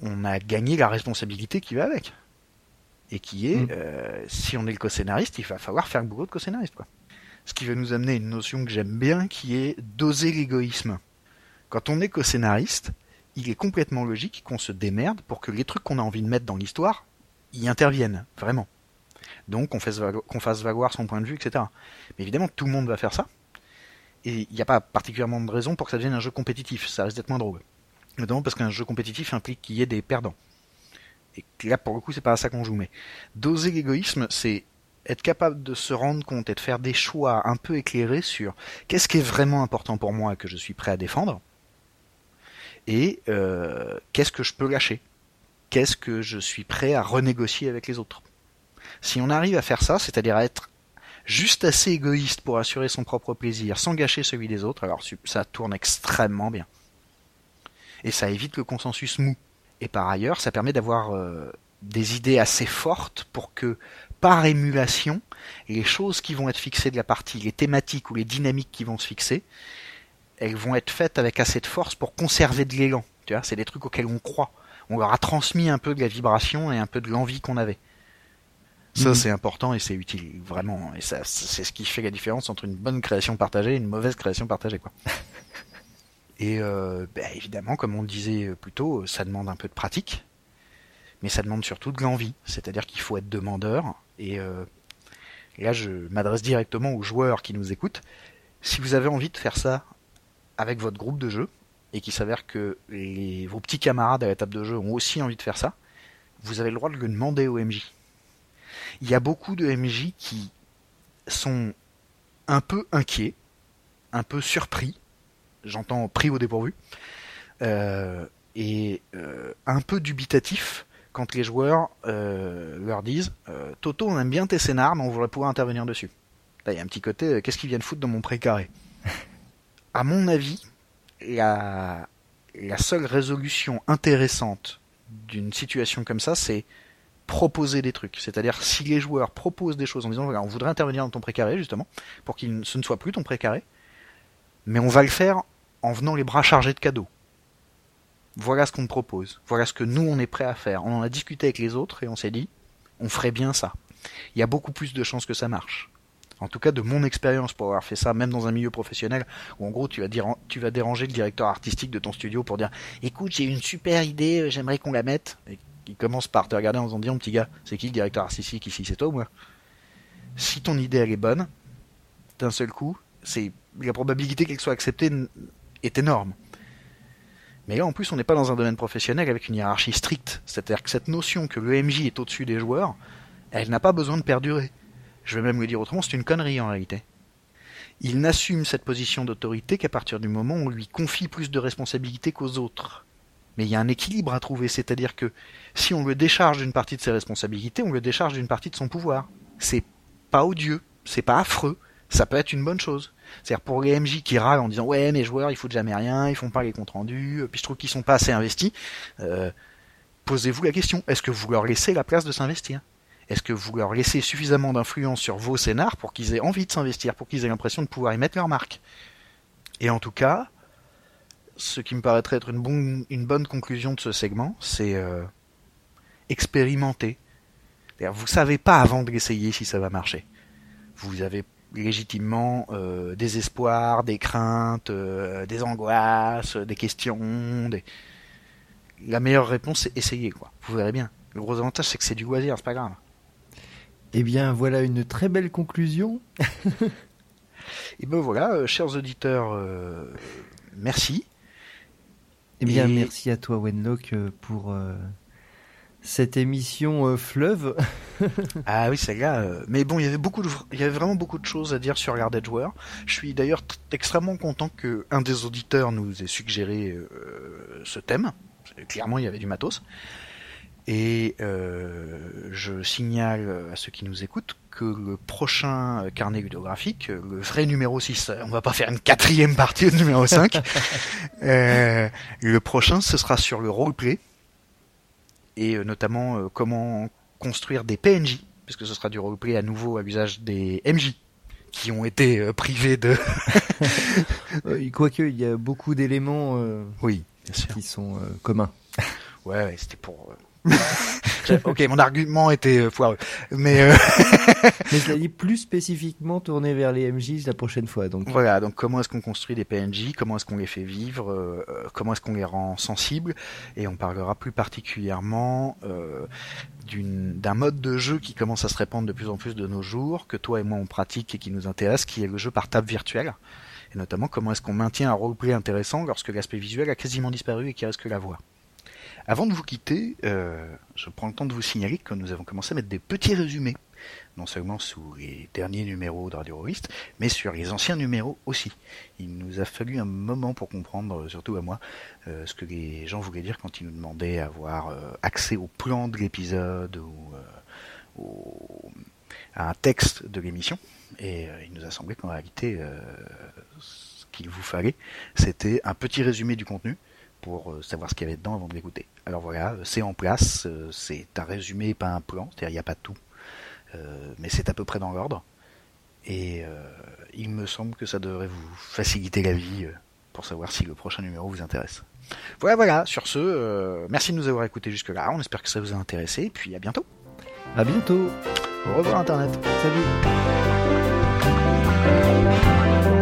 on a gagné la responsabilité qui va avec. Et qui est, mmh. euh, si on est le co-scénariste, il va falloir faire le boulot de co-scénariste, quoi. Ce qui va nous amener à une notion que j'aime bien, qui est doser l'égoïsme. Quand on est co-scénariste, il est complètement logique qu'on se démerde pour que les trucs qu'on a envie de mettre dans l'histoire y interviennent, vraiment. Donc qu'on fasse, valoir, qu'on fasse valoir son point de vue, et cetera. Mais évidemment, tout le monde va faire ça. Et il n'y a pas particulièrement de raison pour que ça devienne un jeu compétitif. Ça risque d'être moins drôle. Notamment parce qu'un jeu compétitif implique qu'il y ait des perdants. Et là, pour le coup, c'est pas à ça qu'on joue. Mais doser l'égoïsme, c'est être capable de se rendre compte et de faire des choix un peu éclairés sur qu'est-ce qui est vraiment important pour moi et que je suis prêt à défendre, et euh, qu'est-ce que je peux lâcher. Qu'est-ce que je suis prêt à renégocier avec les autres? Si on arrive à faire ça, c'est-à-dire à être juste assez égoïste pour assurer son propre plaisir, sans gâcher celui des autres, alors ça tourne extrêmement bien. Et ça évite le consensus mou. Et par ailleurs, ça permet d'avoir euh, des idées assez fortes pour que, par émulation, les choses qui vont être fixées de la partie, les thématiques ou les dynamiques qui vont se fixer, elles vont être faites avec assez de force pour conserver de l'élan. Tu vois, c'est des trucs auxquels on croit. On leur a transmis un peu de la vibration et un peu de l'envie qu'on avait. Ça, mmh. c'est important et c'est utile, vraiment. Et ça, c'est ce qui fait la différence entre une bonne création partagée et une mauvaise création partagée, quoi. Et euh, bah, évidemment, comme on le disait plus tôt, ça demande un peu de pratique, mais ça demande surtout de l'envie. C'est-à-dire qu'il faut être demandeur. Et euh, là, je m'adresse directement aux joueurs qui nous écoutent. Si vous avez envie de faire ça avec votre groupe de jeu, et qu'il s'avère que les, vos petits camarades à la table de jeu ont aussi envie de faire ça, vous avez le droit de le demander au M J. Il y a beaucoup de M J qui sont un peu inquiets, un peu surpris, j'entends pris au dépourvu, euh, et euh, un peu dubitatifs quand les joueurs euh, leur disent euh, « Toto, on aime bien tes scénars, mais on voudrait pouvoir intervenir dessus. » Là, il y a un petit côté euh, « Qu'est-ce qu'ils viennent foutre dans mon pré-carré ?» À mon avis, la, la seule résolution intéressante d'une situation comme ça, c'est proposer des trucs. C'est-à-dire, si les joueurs proposent des choses en disant on voudrait intervenir dans ton précaré, justement, pour qu'il ce ne soit plus ton précaré, mais on va le faire en venant les bras chargés de cadeaux. Voilà ce qu'on propose. Voilà ce que nous, on est prêt à faire. On en a discuté avec les autres et on s'est dit on ferait bien ça. Il y a beaucoup plus de chances que ça marche. En tout cas, de mon expérience pour avoir fait ça, même dans un milieu professionnel, où en gros, tu vas, dire, tu vas déranger le directeur artistique de ton studio pour dire « Écoute, j'ai une super idée, j'aimerais qu'on la mette. » Et il commence par te regarder en disant « Dis, mon petit gars, c'est qui le directeur artistique ici? C'est toi ou moi ?» Si ton idée, elle est bonne, d'un seul coup, c'est, la probabilité qu'elle soit acceptée est énorme. Mais là, en plus, on n'est pas dans un domaine professionnel avec une hiérarchie stricte. C'est-à-dire que cette notion que le M J est au-dessus des joueurs, elle n'a pas besoin de perdurer. Je vais même le dire autrement, c'est une connerie en réalité. Il n'assume cette position d'autorité qu'à partir du moment où on lui confie plus de responsabilités qu'aux autres. Mais il y a un équilibre à trouver, c'est-à-dire que si on le décharge d'une partie de ses responsabilités, on le décharge d'une partie de son pouvoir. C'est pas odieux, c'est pas affreux, ça peut être une bonne chose. C'est-à-dire pour les M J qui râlent en disant « Ouais, mes joueurs, ils foutent jamais rien, ils font pas les comptes rendus, puis je trouve qu'ils sont pas assez investis euh, », posez-vous la question, est-ce que vous leur laissez la place de s'investir ? Est-ce que vous leur laissez suffisamment d'influence sur vos scénars pour qu'ils aient envie de s'investir, pour qu'ils aient l'impression de pouvoir y mettre leur marque ? Et en tout cas, ce qui me paraîtrait être une, bon, une bonne conclusion de ce segment, c'est euh, expérimenter. C'est-à-dire, vous ne savez pas avant de l'essayer si ça va marcher. Vous avez légitimement euh, des espoirs, des craintes, euh, des angoisses, des questions. Des... La meilleure réponse, c'est essayer, quoi. Vous verrez bien. Le gros avantage, c'est que c'est du loisir, c'est pas grave. Eh bien, voilà une très belle conclusion. Et ben voilà, euh, chers auditeurs, euh, merci. Eh bien, Et... merci à toi, Wenlock, pour euh, cette émission euh, fleuve. Ah oui, celle-là. Euh, mais bon, il y avait beaucoup, de, il y avait vraiment beaucoup de choses à dire sur l'art d'être joueur. Je suis d'ailleurs t- extrêmement content que un des auditeurs nous ait suggéré euh, ce thème. Clairement, il y avait du matos. Et euh, je signale à ceux qui nous écoutent que le prochain carnet ludographique, le vrai numéro six, on va pas faire une quatrième partie du numéro cinq, euh, le prochain ce sera sur le roleplay, et notamment euh, comment construire des P N J, puisque ce sera du roleplay à nouveau à l'usage des M J, qui ont été euh, privés de... Quoique, il y a beaucoup d'éléments euh, oui, bien sûr, qui sont euh, communs. Ouais, ouais, c'était pour... Euh... Ok, mon argument était foireux, mais euh... mais je l'ai dit plus spécifiquement tourné vers les M J la prochaine fois. Donc voilà, donc comment est-ce qu'on construit des P N J, comment est-ce qu'on les fait vivre, euh, comment est-ce qu'on les rend sensibles, et on parlera plus particulièrement euh, d'une d'un mode de jeu qui commence à se répandre de plus en plus de nos jours, que toi et moi on pratique et qui nous intéresse, qui est le jeu par table virtuelle, et notamment comment est-ce qu'on maintient un roleplay intéressant lorsque l'aspect visuel a quasiment disparu et qu'il reste que la voix. Avant de vous quitter, euh, je prends le temps de vous signaler que nous avons commencé à mettre des petits résumés, non seulement sous les derniers numéros de Radio Horroriste, mais sur les anciens numéros aussi. Il nous a fallu un moment pour comprendre, surtout à moi, euh, ce que les gens voulaient dire quand ils nous demandaient avoir euh, accès au plan de l'épisode ou euh, au, à un texte de l'émission. Et euh, il nous a semblé qu'en réalité, euh, ce qu'il vous fallait, c'était un petit résumé du contenu, pour savoir ce qu'il y avait dedans avant de l'écouter. Alors voilà, c'est en place, c'est un résumé, pas un plan, c'est-à-dire il n'y a pas tout, euh, mais c'est à peu près dans l'ordre, et euh, il me semble que ça devrait vous faciliter la vie pour savoir si le prochain numéro vous intéresse. Voilà, voilà, sur ce, euh, merci de nous avoir écoutés jusque-là, on espère que ça vous a intéressé, et puis à bientôt. À bientôt. Au revoir Internet. Salut.